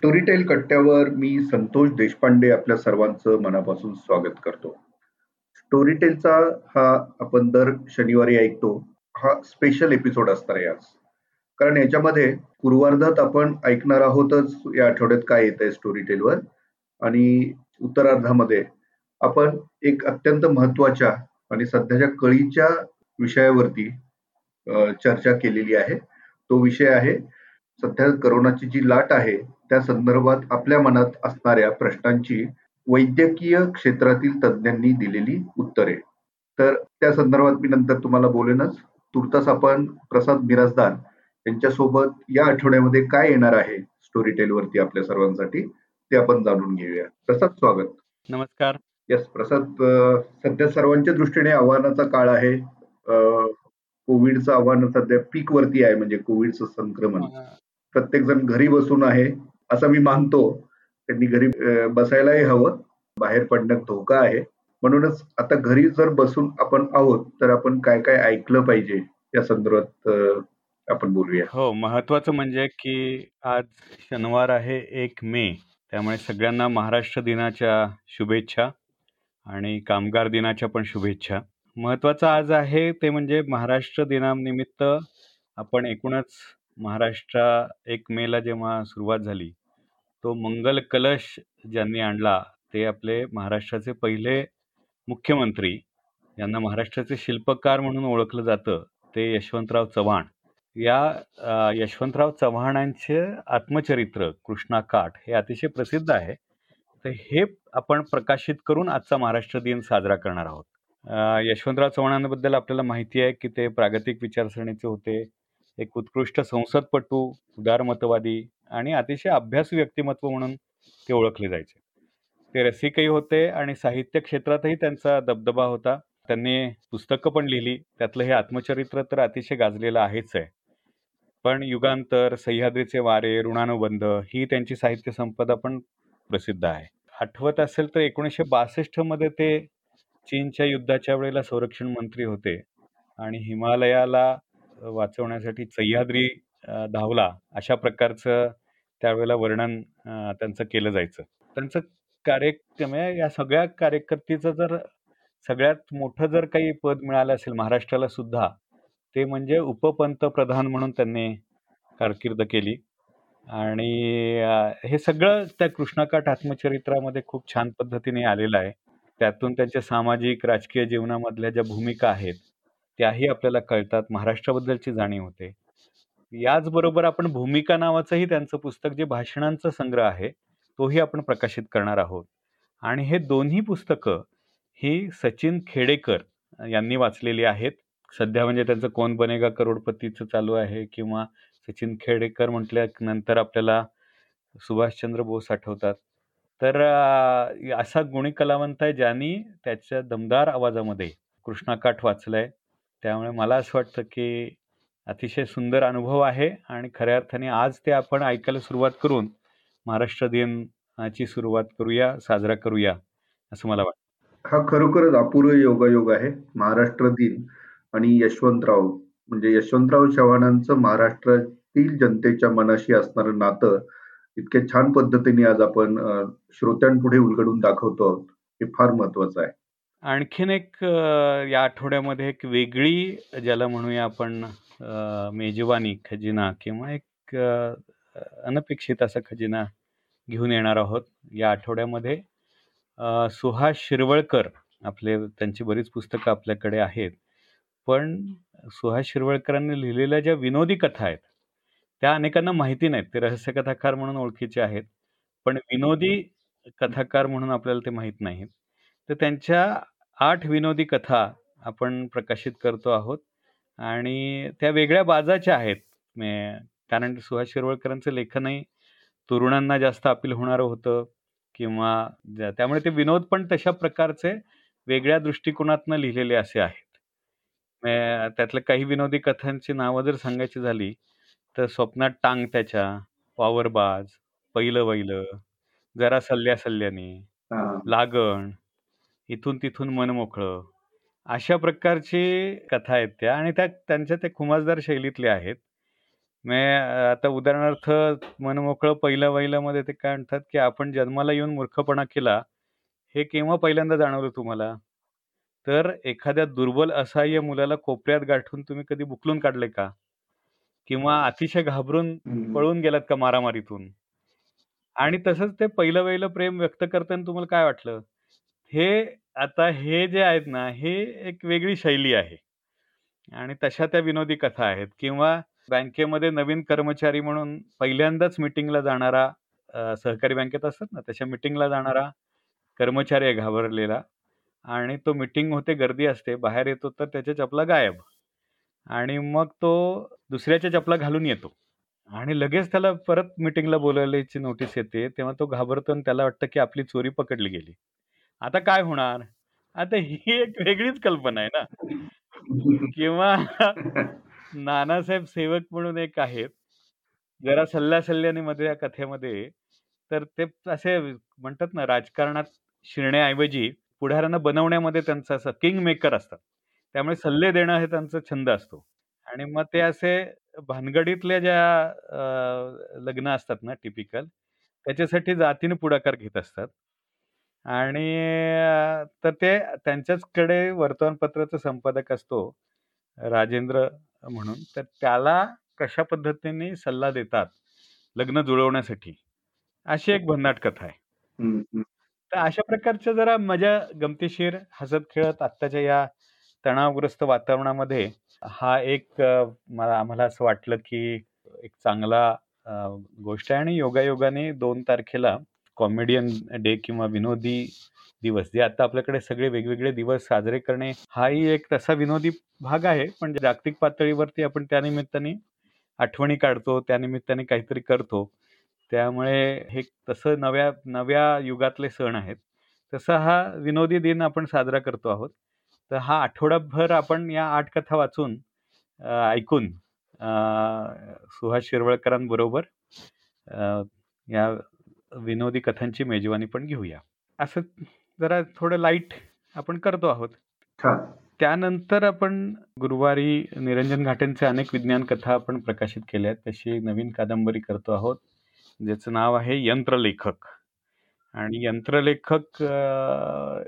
Storytel कट्ट्यावर मी संतोष देशपांडे आपल्या सर्वांचं मनापासून स्वागत करतो. स्टोरीटेलचा हा आपण दर शनिवारी ऐकतो हा स्पेशल एपिसोड असणार आहे आज, कारण याच्यामध्ये पूर्वार्धात आपण ऐकणार आहोतच या आठवड्यात काय येत आहे स्टोरीटेलवर, आणि उत्तरार्धामध्ये आपण एक अत्यंत महत्वाच्या आणि सध्याच्या कळीच्या विषयावरती चर्चा केलेली आहे. तो विषय आहे सध्या करोनाची जी लाट आहे त्या संदर्भात आपल्या मनात असणाऱ्या प्रश्नांची वैद्यकीय क्षेत्रातील तज्ज्ञांनी दिलेली उत्तरे. तर त्या संदर्भात मी नंतर तुम्हाला बोलेनच. तुर्तास आपण प्रसाद मिरासदार यांच्यासोबत या आठवड्यामध्ये काय येणार आहे स्टोरीटेल वरती आपल्या सर्वांसाठी ते आपण जाणून घेऊया. प्रसाद स्वागत. नमस्कार. यस प्रसाद, सध्या सर्वांच्या दृष्टीने आव्हानाचा काळ आहे. कोविडचं आव्हान सध्या पीक वरती आहे, म्हणजे कोविडचं संक्रमण. प्रत्येक जण घरी बसून आहे असं मी मानतो. त्यांनी घरी बसायलाही हवं, बाहेर पडण्यात धोका आहे. म्हणूनच आता घरी जर बसून आपण आहोत तर आपण काय काय ऐकलं पाहिजे या संदर्भात आपण बोलूया. हो, महत्वाचं म्हणजे की आज शनिवार आहे 1 मे, त्यामुळे सगळ्यांना महाराष्ट्र दिनाच्या शुभेच्छा आणि कामगार दिनाच्या पण शुभेच्छा. महत्त्वाचं आज आहे ते म्हणजे महाराष्ट्र दिनानिमित्त आपण एकूणच महाराष्ट्र 1 मेला जेव्हा सुरुवात झाली तो मंगल कलश ज्यांनी आणला ते आपले महाराष्ट्राचे पहिले मुख्यमंत्री, यांना महाराष्ट्राचे शिल्पकार म्हणून ओळखलं जातं, ते यशवंतराव चव्हाण. या यशवंतराव चव्हाणांचे आत्मचरित्र कृष्णाकाठ हे अतिशय प्रसिद्ध आहे. तर हे आपण प्रकाशित करून आजचा महाराष्ट्र दिन साजरा करणार आहोत. यशवंतराव चव्हाणांबद्दल आपल्याला माहिती आहे की ते प्रागतिक विचारसरणीचे होते, एक उत्कृष्ट संसदपटू, उदारमतवादी आणि अतिशय अभ्यासू व्यक्तिमत्व म्हणून ते ओळखले जायचे. ते रसिकही होते आणि साहित्य क्षेत्रातही त्यांचा दबदबा होता. त्यांनी पुस्तकं पण लिहिली, त्यातलं हे आत्मचरित्र तर अतिशय गाजलेलं आहेच आहे. पण युगांतर, सह्याद्रीचे वारे, ऋणानुबंध ही त्यांची साहित्य संपदा पण प्रसिद्ध आहे. आठवत असेल तर 1962 मध्ये ते चीनच्या युद्धाच्या वेळेला संरक्षण मंत्री होते आणि हिमालयाला वाचवण्यासाठी सह्याद्री धावला अशा प्रकारचं त्यावेळेला वर्णन त्यांचं केलं जायचं. त्यांचं कार्यक्रम या सगळ्या कार्यकर्तीचं जर सगळ्यात मोठं जर काही पद मिळालं असेल महाराष्ट्राला सुद्धा ते म्हणजे उपपंतप्रधान म्हणून त्यांनी कारकीर्द केली. आणि हे सगळं त्या कृष्णाकाठ आत्मचरित्रामध्ये खूप छान पद्धतीने आलेलं आहे. त्यातून त्यांच्या सामाजिक राजकीय जीवनामधल्या ज्या भूमिका आहेत त्याही आपल्याला कळतात, महाराष्ट्राबद्दलची जाणीव होते. याचबरोबर आपण भूमिका नावाचंही त्यांचं पुस्तक जे भाषणांचा संग्रह आहे तोही आपण प्रकाशित करणार आहोत. आणि हे दोन्ही पुस्तकं ही सचिन खेडेकर यांनी वाचलेली आहेत. सध्या म्हणजे त्यांचं कोण बनेगा करोडपतीचं चालू आहे, किंवा सचिन खेडेकर म्हटल्यानंतर आपल्याला सुभाषचंद्र बोस आठवतात. तर असा गुणी कलावंत आहे ज्यांनी त्याच्या दमदार आवाजामध्ये कृष्णाकाठ वाचलं आहे. त्यामुळे मला असं वाटतं की अतिशय सुंदर अनुभव आहे आणि खऱ्या अर्थाने आज ते आपण ऐकायला सुरुवात करून महाराष्ट्र दिनाची सुरुवात करूया, साजरा करूया असं मला वाटतं. हा खरोखरच अपूर्व योगायोग आहे, महाराष्ट्र दिन आणि यशवंतराव, म्हणजे यशवंतराव चव्हाणांचं महाराष्ट्रातील जनतेच्या मनाशी असणारं नातं इतक्या छान पद्धतीने आज आपण श्रोत्यांपुढे उलगडून दाखवतो, हे फार महत्वाचं आहे. आणखीन एक या आठवड्यामध्ये एक वेगळी ज्याला म्हणूया आपण मेजवानी खजिना किंवा एक अनपेक्षित असा खजिना घेऊन येणार आहोत. या आठवड्यामध्ये सुहास शिरवळकर आपले, त्यांची बरीच पुस्तकं आपल्याकडे आहेत, पण सुहास शिरवळकरांनी लिहिलेल्या ज्या विनोदी कथा आहेत त्या अनेकांना माहिती नाहीत. ते रहस्यकथाकार म्हणून ओळखीचे आहेत पण विनोदी कथाकार म्हणून आपल्याला ते माहीत नाहीत. तर त्यांच्या 8 विनोदी कथा आपण प्रकाशित करतो आहोत आणि त्या वेगळ्या बाजाच्या आहेत, कारण सुहास शिरवळकरांचं लेखनही तरुणांना जास्त अपील होणारं होतं किंवा त्यामुळे ते विनोद पण तशा प्रकारचे वेगळ्या दृष्टिकोनातनं लिहिलेले असे आहेत. त्यातल्या काही विनोदी कथांची नावं जर सांगायची झाली तर स्वप्नात टांग त्याच्या, पावरबाज, पहिलं वैलं, जरा सल्ल्या सल्ल्याने, लागण, इथून तिथून मनमोकळं अशा प्रकारची कथा आहेत त्या. आणि त्या त्यांच्या त्या खुमासदार शैलीतल्या आहेत. आता उदाहरणार्थ मनमोकळं पहिल्या वहिल्यामध्ये ते काय म्हणतात की आपण जन्माला येऊन मूर्खपणा केला हे केव्हा पहिल्यांदा जाणवलं तुम्हाला, तर एखाद्या दुर्बल असहाय्य मुलाला कोपऱ्यात गाठून तुम्ही कधी बुकलून काढले का, किंवा अतिशय घाबरून पळून गेलात का मारामारीतून. आणि तसंच ते पहिलं वेळेला प्रेम व्यक्त करताना तुम्हाला काय वाटलं, हे आता हे जे आहेत ना हे एक वेगळी शैली आहे आणि तशा त्या विनोदी कथा आहेत. किंवा बँकेमध्ये नवीन कर्मचारी म्हणून पहिल्यांदाच मिटिंगला जाणारा, सहकारी बँकेत असतात ना तशा मिटिंगला जाणारा कर्मचारी आहे घाबरलेला, आणि तो मिटिंग होते गर्दी असते, बाहेर येतो तर त्याच्या चपला गायब, आणि मग तो दुसऱ्याच्या चपला घालून येतो आणि लगेच त्याला परत मिटिंगला बोलवल्याची नोटीस येते, तेव्हा तो घाबरतो आणि त्याला वाटतं की आपली चोरी पकडली गेली, आता काय होणार. आता ही एक वेगळीच कल्पना आहे ना. किंवा नानासाहेब सेवक म्हणून एक आहेत, जरा सल्ल्याने मध्ये या कथेमध्ये तर ते असे म्हणतात ना राजकारणात शिरण्याऐवजी पुढाऱ्यांना बनवण्यामध्ये त्यांचा असं किंग मेकर असतात, त्यामुळे सल्ले देणं हे त्यांचा छंद असतो. आणि मग ते असे भानगडीतल्या ज्या लग्न असतात ना टिपिकल, त्याच्यासाठी जातीने पुढाकार घेत असतात, आणि तर ते त्यांच्याचकडे वर्तमानपत्राचा संपादक असतो राजेंद्र म्हणून, तर त्याला कशा पद्धतीने सल्ला देतात लग्न जुळवण्यासाठी, अशी एक भन्नाट कथा आहे. तर अशा प्रकारच्या जरा मजा गमतीशीर हसत खेळत आत्ताच्या या तणावग्रस्त वातावरणामध्ये हा एक आम्हाला असं वाटलं की एक चांगला गोष्ट आहे. आणि योगायोगाने 2 तारखेला कॉमेडियन डे किंवा विनोदी दिवस, जे आता आपल्याकडे सगळे वेगवेगळे दिवस साजरे करणे हाही एक तसा विनोदी भाग आहे, पण जागतिक पातळीवरती आपण त्यानिमित्ताने आठवणी काढतो, त्यानिमित्ताने काहीतरी करतो, त्यामुळे हे तसं नव्या नव्या युगातले सण आहेत, तसा हा विनोदी दिन आपण साजरा करतो आहोत. तर हा आठवडाभर आपण या 8 कथा वाचून ऐकून सुहास शिरवळकरांबरोबर या विनोदी कथांची मेजवानी पण घेऊया, असं जरा थोडं लाईट आपण करतो आहोत. त्यानंतर आपण गुरुवारी निरंजन घाटेंचे अनेक विज्ञान कथा आपण प्रकाशित केल्या आहेत, तशी नवीन कादंबरी करतो आहोत ज्याचं नाव आहे यंत्रलेखक. आणि यंत्रलेखक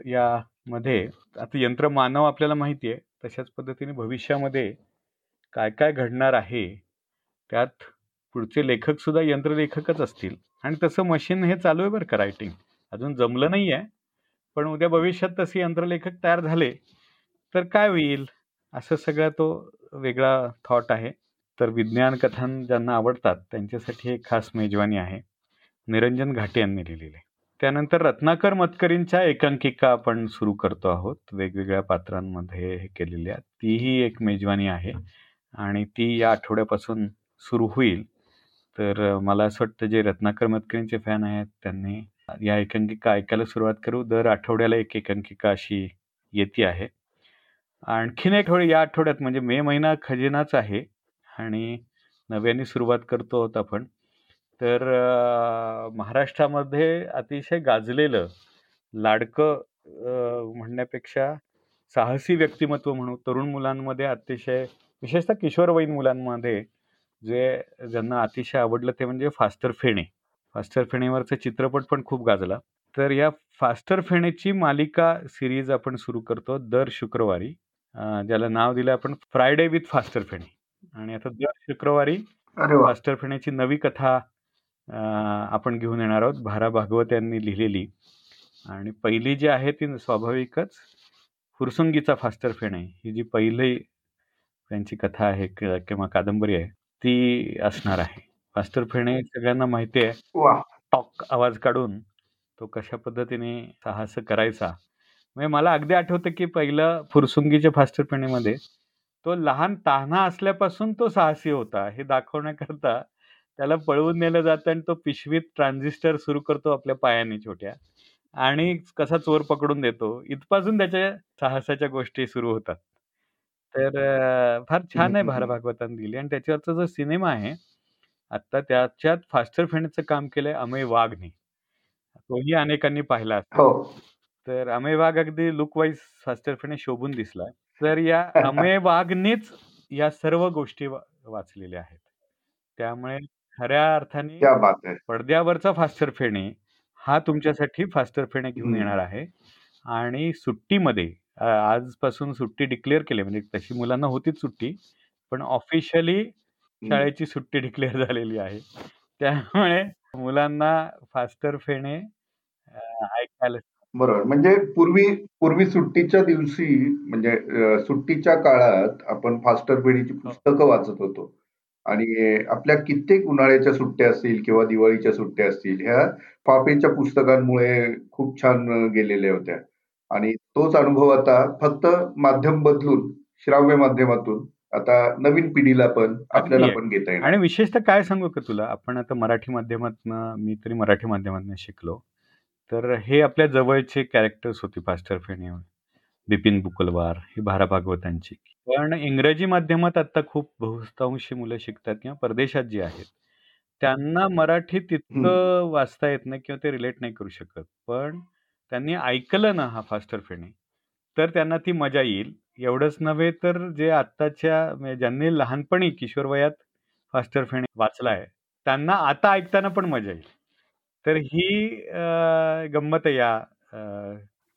यामध्ये आता यंत्रमानव आपल्याला माहिती आहे, तशाच पद्धतीने भविष्यामध्ये काय काय घडणार आहे त्यात पुढचे लेखकसुद्धा यंत्रलेखकच असतील. आणि तसं मशीन हे चालू आहे बरं का रायटिंग, अजून जमलं नाही आहे, पण उद्या भविष्यात तसे यंत्रलेखक तयार झाले तर काय होईल, असं सगळा तो वेगळा थॉट आहे. तर विज्ञान कथा ज्यांना आवडतात त्यांच्यासाठी एक खास मेजवानी आहे, निरंजन घाटे यांनी लिहिलेले. त्यानंतर रत्नाकर मतकरींच्या एकांकिका आपण सुरू करतो आहोत, वेगवेगळ्या पात्रांमध्ये हे केलेल्या, तीही एक मेजवानी आहे आणि ती या आठवड्यापासून सुरू होईल. तर मला असं वाटतं जे रत्नाकर मतकरींचे फॅन आहेत त्यांनी या एकांकिका ऐकायला सुरुवात करू, दर आठवड्याला एक एकांकिका अशी येते आहे. आणखीन एक या आठवड्यात म्हणजे मे महिना खजिनाच आहे आणि नव्याने सुरुवात करतो आहोत आपण. तर महाराष्ट्रामध्ये अतिशय गाजलेलं लाडकं म्हणण्यापेक्षा साहसी व्यक्तिमत्व म्हणून तरुण मुलांमध्ये अतिशय विशेषतः किशोरवयीन मुलांमध्ये जे ज्यांना अतिशय आवडलं ते म्हणजे फास्टर फेणे. फास्टर फेणेवरचा चित्रपट पण खूप गाजला, तर या फास्टर फेणेची मालिका सिरीज आपण सुरू करतो दर शुक्रवारी, ज्याला नाव दिलं आपण फ्रायडे विथ फास्टर फेणे. आणि आता दर शुक्रवारी फास्टर फेणेची नवी कथा आपण घेऊन येणार आहोत, भारा भागवत यांनी लिहिलेली. आणि पहिली जी आहे ती स्वाभाविकच फुरसुंगीचा फास्टर फेणे ही जी पहिली त्यांची कथा आहे किंवा कादंबरी आहे ती असणार आहे. फास्टर फेणे सगळ्यांना माहिती आहे, टॉक आवाज काढून तो कशा पद्धतीने साहस करायचा. म्हणजे मला अगदी आठवतं की पहिलं फुरसुंगीच्या फास्टर फेणेमध्ये तो लहान तान्हा असल्यापासून तो साहसी होता हे दाखवण्याकरता त्याला पळवून नेलं जातं आणि तो पिशवीत ट्रान्झिस्टर सुरू करतो आपल्या पायाने छोट्या आणि कसा चोर पकडून देतो, इथपासून त्याच्या साहसाच्या गोष्टी सुरू होतात. तर फार छान आहे भारा भागवतांनी दिली. आणि त्याच्यावरचा जो सिनेमा आहे आत्ता त्याच्यात फास्टर फेणेचं काम केलंय अमेय वाघने, तोही अनेकांनी पाहिला असतो. तर अमेय वाघ अगदी लुकवाईज फास्टर फेणे शोभून दिसला. तर या अमेय वाघनेच या सर्व गोष्टी वाचलेल्या आहेत त्यामुळे खऱ्या अर्थाने क्या बात आहे. पडद्यावरचा फास्टर फेणे हा तुमच्यासाठी फास्टर फेणे घेऊन येणार आहे. आणि सुट्टीमध्ये आजपासून सुट्टी डिक्लेअर केली, म्हणजे तशी मुलांना होतीच सुट्टी, पण ऑफिशियली शाळेची सुट्टी डिक्लेअर झालेली आहे. त्यामुळे मुलांना फास्टर फेणे ऐकायला बरोबर. म्हणजे पूर्वी सुट्टीच्या दिवशी म्हणजे सुट्टीच्या काळात आपण फास्टर फेणेची पुस्तकं वाचत होतो आणि आपल्या कित्येक उन्हाळ्याच्या सुट्ट्या असतील किंवा दिवाळीच्या सुट्ट्या असतील ह्या फाफेच्या पुस्तकांमुळे खूप छान गेलेल्या होत्या. आणि तोच अनुभव आता फक्त माध्यम बदलून श्राव्य माध्यमातून आता नवीन पिढीला पण आपल्याला पण घेता येईल. आणि विशेषतः काय सांगू का तुला, आपण आता मराठी माध्यमातनं, मी तरी मराठी माध्यमातनं शिकलो, तर हे आपल्या जवळचे कॅरेक्टर्स होते फास्टर फेणेवर, बिपिन बुकलवार हे भारा भागवतांची. पण इंग्रजी माध्यमात आता खूप बहुतांशी मुलं शिकतात किंवा परदेशात जी आहेत त्यांना मराठी तितकं वाचता येत नाही किंवा ते रिलेट नाही करू शकत, पण त्यांनी ऐकलं ना हा फास्टर फेणे तर त्यांना ती मजा येईल. एवढंच नव्हे तर जे आत्ताच्या, ज्यांनी लहानपणी किशोर वयात फास्टर फेणे वाचला आहे त्यांना आता ऐकताना पण मजा येईल. तर ही गंमत आहे या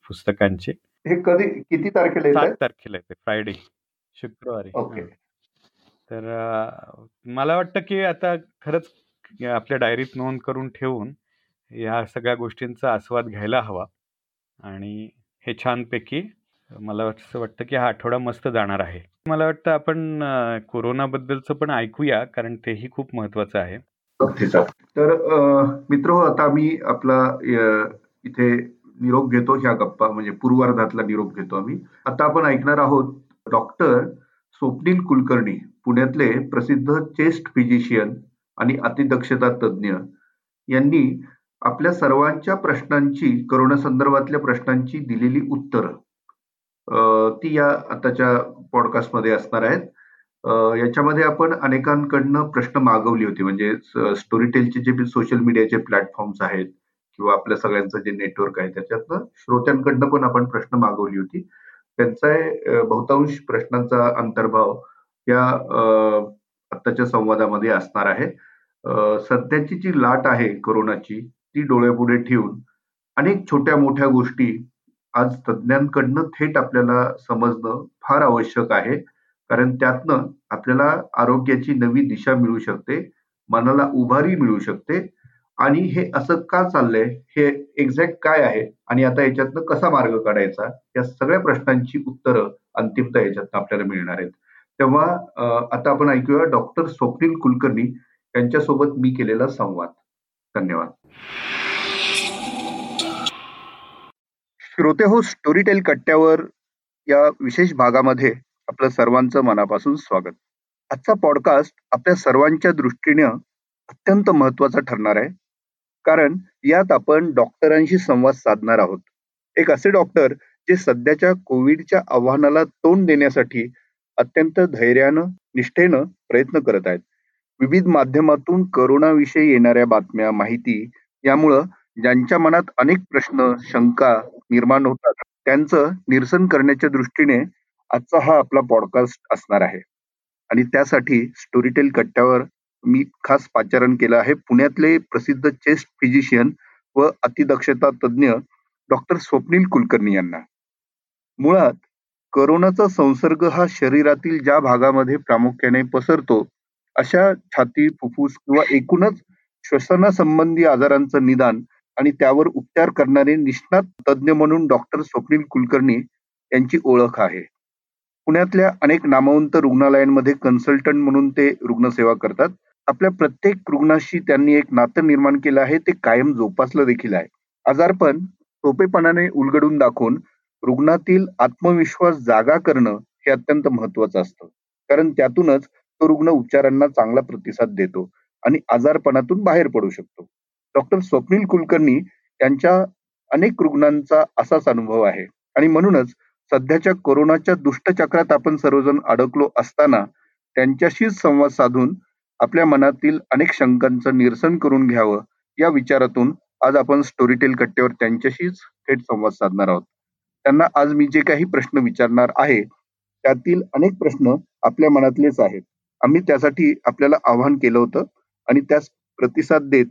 पुस्तकांची. हे कधी किती तारखेला येतं? 7 तारखेला येते, फ्रायडे, शुक्रवारी. ओके. तर मला वाटतं की आता खरंच आपल्या डायरीत नोंद करून ठेवून या सगळ्या गोष्टींचा आस्वाद घ्यायला हवा. आणि हे छानपैकी मला असं वाटतं की हा आठवडा मस्त जाणार आहे. मला वाटतं आपण कोरोनाबद्दलचं पण ऐकूया, कारण तेही खूप महत्वाचं आहे. तर मित्रो, आता आम्ही आपला इथे निरोप घेतो, ह्या गप्पा म्हणजे पूर्वार्धातला निरोप घेतो आम्ही. आता आपण ऐकणार आहोत डॉक्टर स्वप्नील कुलकर्णी, पुण्यातले प्रसिद्ध चेस्ट फिजिशियन आणि अतिदक्षता तज्ज्ञ, यांनी आपल्या सर्वांच्या प्रश्नांची, कोरोना संदर्भातल्या प्रश्नांची दिलेली उत्तरं ती या आताच्या पॉडकास्टमध्ये असणार आहेत. याच्यामध्ये आपण अनेकांकडनं प्रश्न मागवली होती, म्हणजे स्टोरीटेलचे जे सोशल मीडियाचे प्लॅटफॉर्म्स आहेत किंवा आपल्या सगळ्यांचं जे नेटवर्क आहे त्याच्यातनं श्रोत्यांकडनं पण आपण प्रश्न मागवली होती. त्यांचा बहुतांश प्रश्नांचा अंतर्भाव या आत्ताच्या संवादामध्ये असणार आहे. सध्याची जी लाट आहे कोरोनाची ती डोळ्यापुढे ठेवून अनेक छोट्या मोठ्या गोष्टी आज तज्ज्ञांकडनं थेट आपल्याला समजणं फार आवश्यक आहे, कारण त्यातनं आपल्याला आरोग्याची नवी दिशा मिळू शकते, मनाला उभारी मिळू शकते. आणि हे असं का चाललंय, हे एक्झॅक्ट काय आहे आणि आता याच्यातनं कसा मार्ग काढायचा, या सगळ्या प्रश्नांची उत्तरं अंतिमतः याच्यातनं आपल्याला मिळणार आहेत. तेव्हा आता आपण ऐकूया डॉक्टर स्वप्नील कुलकर्णी यांच्यासोबत मी केलेला संवाद. धन्यवाद. श्रोते हो, स्टोरीटेल कट्ट्यावर या विशेष भागामध्ये आपलं सर्वांचं मनापासून स्वागत. आजचा पॉडकास्ट आपल्या सर्वांच्या दृष्टीनं अत्यंत महत्त्वाचा ठरणार आहे, कारण यात आपण डॉक्टरांशी संवाद साधणार आहोत. एक असे डॉक्टर जे सध्याच्या कोविडच्या आव्हानाला तोंड देण्यासाठी अत्यंत धैर्यानं, निष्ठेनं प्रयत्न करत आहेत. विविध माध्यमातून करोनाविषयी येणाऱ्या बातम्या, माहिती यामुळं ज्यांच्या मनात अनेक प्रश्न, शंका निर्माण होतात त्यांचं निरसन करण्याच्या दृष्टीने आजचा हा आपला पॉडकास्ट असणार आहे. आणि त्यासाठी स्टोरीटेल कट्ट्यावर मी खास पाचारण केलं आहे पुण्यातले प्रसिद्ध चेस्ट फिजिशियन व अतिदक्षता तज्ज्ञ डॉक्टर स्वप्नील कुलकर्णी यांना. मुळात करोनाचा संसर्ग हा शरीरातील ज्या भागामध्ये प्रामुख्याने पसरतो अशा छाती, फुफ्फुस किंवा एकूणच श्वसनासंबंधी आजारांचं निदान आणि त्यावर उपचार करणारे निष्णात तज्ज्ञ म्हणून डॉक्टर स्वप्नील कुलकर्णी यांची ओळख आहे. पुण्यातल्या अनेक नामवंत रुग्णालयांमध्ये कन्सल्टंट म्हणून ते रुग्णसेवा करतात. आपल्या प्रत्येक रुग्णाशी त्यांनी एक नातं निर्माण केलं आहे, ते कायम जोपासलं देखील आहे. आजारपण सोपेपणाने उलगडून दाखवून रुग्णातील आत्मविश्वास जागा करणं हे अत्यंत महत्वाचं असतं, कारण त्यातूनच तो रुग्ण उपचारांना चांगला प्रतिसाद देतो आणि आजारपणातून बाहेर पडू शकतो. डॉक्टर स्वप्नील कुलकर्णी यांच्या अनेक रुग्णांचा असाच अनुभव आहे आणि म्हणूनच सध्याच्या कोरोनाच्या दुष्टचक्रात आपण सर्वजण अडकलो असताना त्यांच्याशीच संवाद साधून आपल्या मनातील अनेक शंकांचं निरसन करून घ्यावं या विचारातून आज आपण स्टोरीटेल कट्ट्यावर त्यांच्याशीच थेट संवाद साधणार आहोत. त्यांना आज मी जे काही प्रश्न विचारणार आहे त्यातील अनेक प्रश्न आपल्या मनातलेच आहेत. आम्ही त्यासाठी आपल्याला आव्हान केलं होतं आणि त्यास प्रतिसाद देत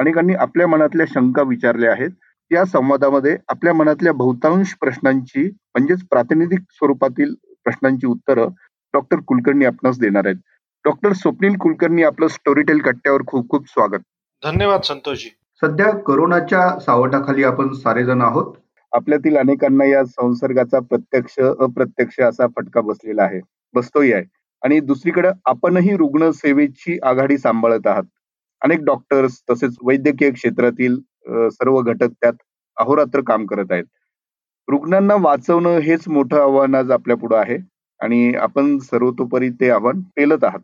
अनेकांनी आपल्या मनातल्या शंका विचारल्या आहेत. या संवादामध्ये आपल्या मनातल्या बहुतांश प्रश्नांची म्हणजेच प्रातिनिधिक स्वरूपातील प्रश्नांची उत्तरं डॉक्टर कुलकर्णी आपणास देणार आहेत. डॉक्टर स्वप्नील कुलकर्णी, आपलं स्टोरीटेल कट्ट्यावर खूप खूप स्वागत. धन्यवाद संतोषजी. सध्या कोरोनाच्या सावटाखाली आपण सारेजण आहोत. आपल्यातील अनेकांना या संसर्गाचा प्रत्यक्ष अप्रत्यक्ष असा फटका बसलेला आहे, बसतोही आहे, आणि दुसरीकडे आपणही रुग्ण सेवेची आघाडी सांभाळत आहात. अनेक डॉक्टर्स तसेच वैद्यकीय क्षेत्रातील सर्व घटक त्यात अहोरात्र काम करत आहेत. रुग्णांना वाचवणं हेच मोठं आव्हान आज आपल्या पुढे आहे आणि आपण सर्वतोपरी ते आव्हान पेलत आहात.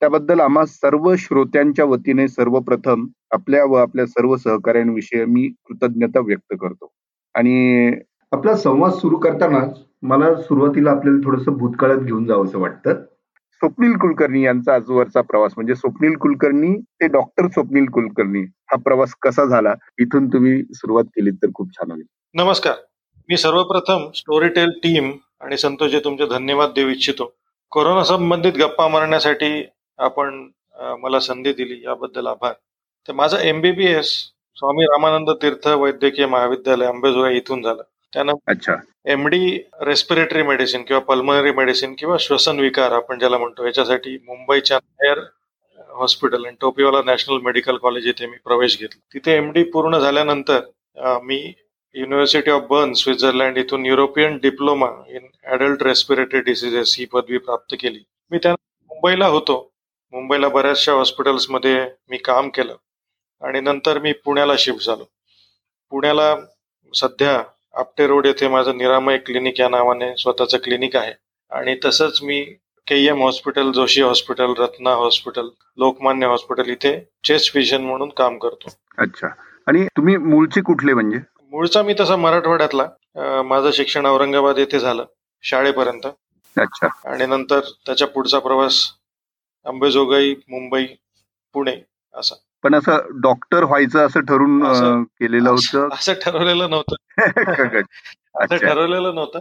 त्याबद्दल आम्हा सर्व श्रोत्यांच्या वतीने सर्वप्रथम आपल्या व आपल्या सर्व सहकाऱ्यांविषयी मी कृतज्ञता व्यक्त करतो. आणि आपला संवाद सुरू करतानाच मला सुरुवातीला आपल्याला थोडंसं भूतकाळात घेऊन जावं असं वाटतं. स्वप्नील कुलकर्णी यांचा आजवरचा प्रवास म्हणजे स्वप्नील कुलकर्णी ते डॉक्टर स्वप्नील कुलकर्णी हा प्रवास कसा झाला, इथून तुम्ही सुरुवात केली तर खूप छान होईल. नमस्कार. मी सर्वप्रथम स्टोरीटेल टीम आणि संतोषजी तुमचे धन्यवाद देऊ इच्छितो. कोरोना संबंधित गप्पा मारण्यासाठी आपण मला संधी दिली याबद्दल आभार. तर माझं MBBS स्वामी रामानंद तीर्थ वैद्यकीय महाविद्यालय अंबेजोगाई इथून झालं. त्यानंतर MD रेस्पिरेटरी मेडिसिन किंवा पल्मोनरी मेडिसिन किंवा श्वसन विकार आपण ज्याला म्हणतो याच्यासाठी मुंबईच्या नायर हॉस्पिटल आणि टोपिवाला नॅशनल मेडिकल कॉलेज येथे मी प्रवेश घेतला. तिथे MD पूर्ण झाल्यानंतर मी युनिव्हर्सिटी ऑफ बर्न स्वित्झर्लंड इथून European diploma in adult respiratory diseases ही पदवी प्राप्त केली. मी त्यानंतर मुंबईला होतो. मुंबईला बऱ्याचशा हॉस्पिटल्समध्ये मी काम केलं आणि नंतर मी पुण्याला शिफ्ट झालो. पुण्याला सध्या आपटे रोड येथे माझं निरामय क्लिनिक या नावाने स्वतःचं क्लिनिक आहे आणि तसंच मी KM hospital, Joshi hospital, Ratna hospital, Lokmanya hospital इथे चेस्ट फिजिशियन म्हणून काम करतो. अच्छा. आणि तुम्ही मूळचे कुठले? म्हणजे मूळचा मी तसा मराठवाड्यातला. माझं शिक्षण औरंगाबाद येथे झालं शाळेपर्यंत. अच्छा. आणि नंतर त्याच्या पुढचा प्रवास अंबेजोगाई, मुंबई, पुणे असा. पण असं डॉक्टर व्हायचं असं ठरून केलेलं होतं? असं ठरवलेलं नव्हतं. असं ठरवलेलं नव्हतं.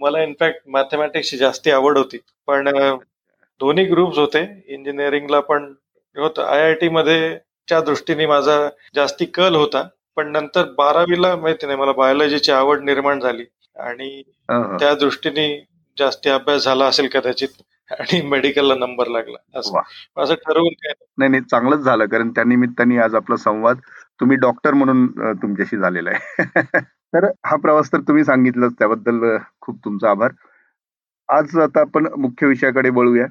मला इनफॅक्ट मॅथमॅटिक्सची जास्ती आवड होती. पण दोन्ही ग्रुप्स होते, इंजिनिअरिंगला पण होतं. IIT मध्ये च्या दृष्टीने माझा जास्ती कल होता. पण नंतर 12वीला माहिती नाही मला बायोलॉजीची आवड निर्माण झाली आणि त्या दृष्टीने जास्ती अभ्यास झाला असेल कदाचित आणि मेडिकलला नंबर लागला. असं ठरवून नाही. नाही, चांगलंच झालं कारण त्या निमित्ताने आज आपला संवाद तुम्ही डॉक्टर म्हणून तुमच्याशी झालेला आहे. तर हा प्रवास तर तुम्ही सांगितलं, त्याबद्दल खूप तुमचा आभार. आज आता आपण मुख्य विषयाकडे वळूया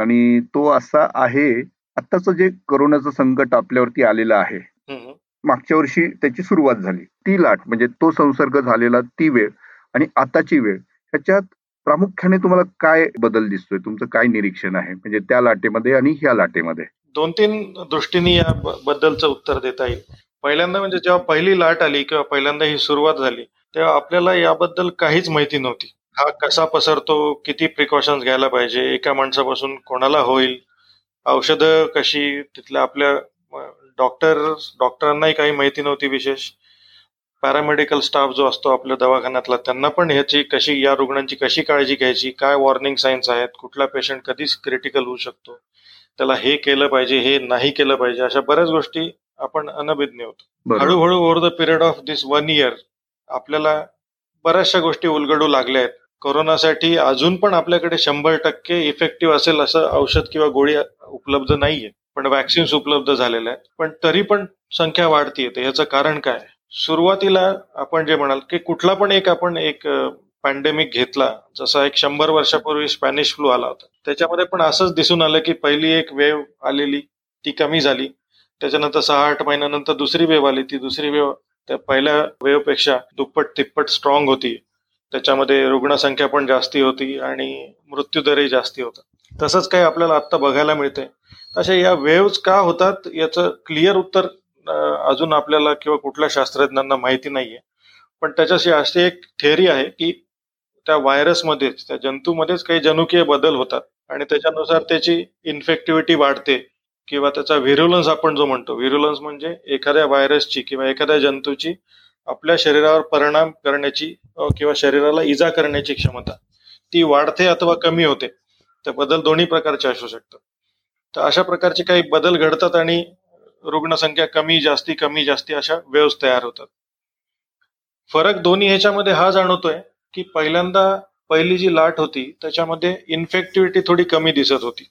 आणि तो असा आहे, आताचं जे कोरोनाचं संकट आपल्यावरती आलेलं आहे, मागच्या वर्षी त्याची सुरुवात झाली, ती लाट म्हणजे तो संसर्ग झालेला ती वेळ आणि आताची वेळ ह्याच्यात प्रामुख्याने तुम्हाला काय बदल दिसतोय? तुमचं काय निरीक्षण आहे म्हणजे त्या लाटेमध्ये आणि ह्या लाटेमध्ये? 2-3 दृष्टीने या बद्दलचं उत्तर देता येईल. पहिल्यांदा म्हणजे जेव्हा पहिली लाट आली किंवा पहिल्यांदा ही सुरुवात झाली तेव्हा आपल्याला याबद्दल काहीच माहिती नव्हती. हा कसा पसरतो, किती प्रिकॉशन्स घ्यायला पाहिजे, एका माणसापासून कोणाला होईल, औषधं कशी, तिथल्या आपल्या डॉक्टरांनाही काही माहिती नव्हती. विशेष पॅरामेडिकल स्टाफ जो असतो आपल्या दवाखान्यातला त्यांना पण ह्याची कशी, या रुग्णांची कशी काळजी घ्यायची, काय वॉर्निंग सायन्स आहेत, कुठला पेशंट कधीच क्रिटिकल होऊ शकतो, त्याला हे केलं पाहिजे, हे नाही केलं पाहिजे, अशा बऱ्याच गोष्टी आपण अनभिज्ञ होतो. हळूहळू over the period of this 1 year आपल्याला बऱ्याचशा गोष्टी उलगडू लागल्या आहेत. कोरोनासाठी अजून पण आपल्याकडे 100% इफेक्टिव्ह असेल असं औषध किंवा गोळी उपलब्ध नाहीये, पण व्हॅक्सिन्स उपलब्ध झालेल्या आहेत. पण तरी पण संख्या वाढतीये. ह्याचं कारण काय? सुरुवातीला आपण जे म्हणाल की कुठला पण आपण एक पॅन्डेमिक घेतला, जसा एक 100 वर्षापूर्वी स्पॅनिश फ्लू आला होता, त्याच्यामध्ये पण असंच दिसून आलं की पहिली एक वेव्ह आलेली ती कमी झाली, त्याच्यानंतर 6-8 महिन्यानंतर दुसरी वेव्ह आली, ती दुसरी वेव्ह त्या पहिल्या वेव्हपेक्षा दुप्पट तिप्पट स्ट्रॉंग होती. त्याच्यामध्ये रुग्णसंख्या पण जास्ती होती आणि मृत्यूदरही जास्ती होता. तसंच काही आपल्याला आत्ता बघायला मिळते. अशा या वेव्ज का होतात याचं क्लिअर उत्तर अजून आपल्याला किंवा कुठल्या शास्त्रज्ञांना माहिती नाहीये. पण त्याच्याशी अशी एक थेअरी आहे की त्या व्हायरसमध्येच, त्या जंतूमध्येच काही जनुकीय बदल होतात आणि त्याच्यानुसार त्याची इन्फेक्टिव्हिटी वाढते किंवा त्याचा व्हिरुलन्स आपण जो म्हणतो, व्हिरुलन्स म्हणजे एखाद्या व्हायरसची किंवा एखाद्या जंतूची आपल्या शरीरावर परिणाम करण्याची किंवा शरीराला इजा करण्याची क्षमता ती वाढते अथवा कमी होते. त्या बदल दोन्ही प्रकारचे असू शकतात. तर अशा प्रकारचे काही बदल घडतात आणि रुग्णसंख्या कमी जास्ती अशा वेव्स तयार होतात. फरक दोन्ही ह्याच्यामध्ये हा जाणवतोय की पहिली जी लाट होती त्याच्यामध्ये इन्फेक्टिव्हिटी थोडी कमी दिसत होती.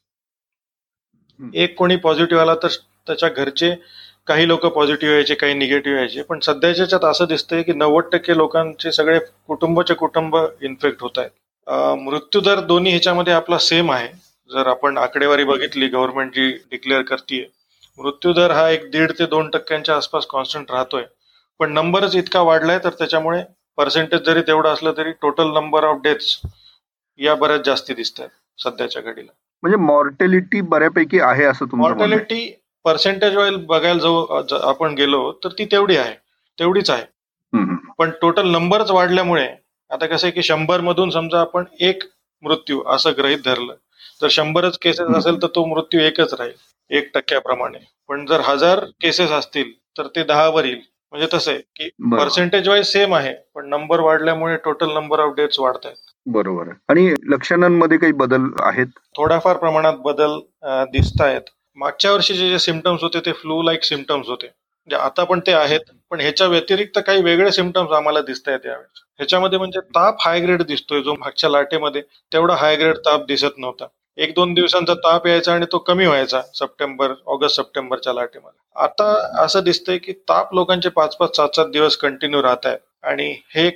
एक कोणी पॉझिटिव्ह आला तर त्याच्या घरचे काही लोक पॉझिटिव्ह यायचे, काही निगेटिव्ह यायचे, पण सध्याच्यात असं दिसतंय की 90% लोकांचे सगळे कुटुंब इन्फेक्ट होत आहेत. मृत्यूदर दोन्ही ह्याच्यामध्ये आपला सेम आहे. जर आपण आकडेवारी बघितली गव्हर्नमेंट जी डिक्लेअर करते, मृत्यूदर हा 1.5 ते 2% आसपास कॉन्स्टंट राहतोय, पण नंबरच इतका वाढलाय तर त्याच्यामुळे पर्सेंटेज जरी तेवढं असलं तरी टोटल नंबर ऑफ डेथ्स या बऱ्याच जास्ती दिसत आहेत सध्याच्या घडीला. म्हणजे मॉर्टॅलिटी बऱ्यापैकी आहे असं तुम्हाला? मॉर्टॅलिटी पर्सेंटेज वाईज बघायला जाऊ आपण गेलो तर ती तेवढीच आहे, पण टोटल नंबरच वाढल्यामुळे आता कसं आहे की 100 मधून समजा आपण 1 मृत्यू असं गृहीत धरलं तर 100च केसेस असेल तर तो मृत्यू एकच राहील 1%. पण जर 1000 केसेस असतील तर ते 10 वर येईल. म्हणजे तसं आहे की पर्सेंटेज वाईज सेम आहे पण नंबर वाढल्यामुळे टोटल नंबर ऑफ डेथ्स वाढत आहेत. बरोबर. आणि लक्षणांमध्ये काही बदल आहेत? थोड्याफार प्रमाणात बदल दिसत आहेत. मागच्या वर्षी जे सिम्पटम्स होते ते फ्लू लाईक सिम्पटम्स होते, म्हणजे आता पण ते आहेत, पण ह्याच्या व्यतिरिक्त काही वेगळे सिम्पटम्स आम्हाला दिसत आहेत यावेळेस ह्याच्यामध्ये. म्हणजे ताप हाय ग्रेड दिसतोय, जो मागच्या लाटेमध्ये तेवढा हाय ग्रेड ताप दिसत नव्हता. 1-2 दिवसांचा ताप यायचा आणि तो कमी व्हायचा ऑगस्ट सप्टेंबरच्या लाटेमध्ये. आता असं दिसतंय की ताप लोकांचे 5-5, 7-7 दिवस कंटिन्यू राहत आहे. आणि हे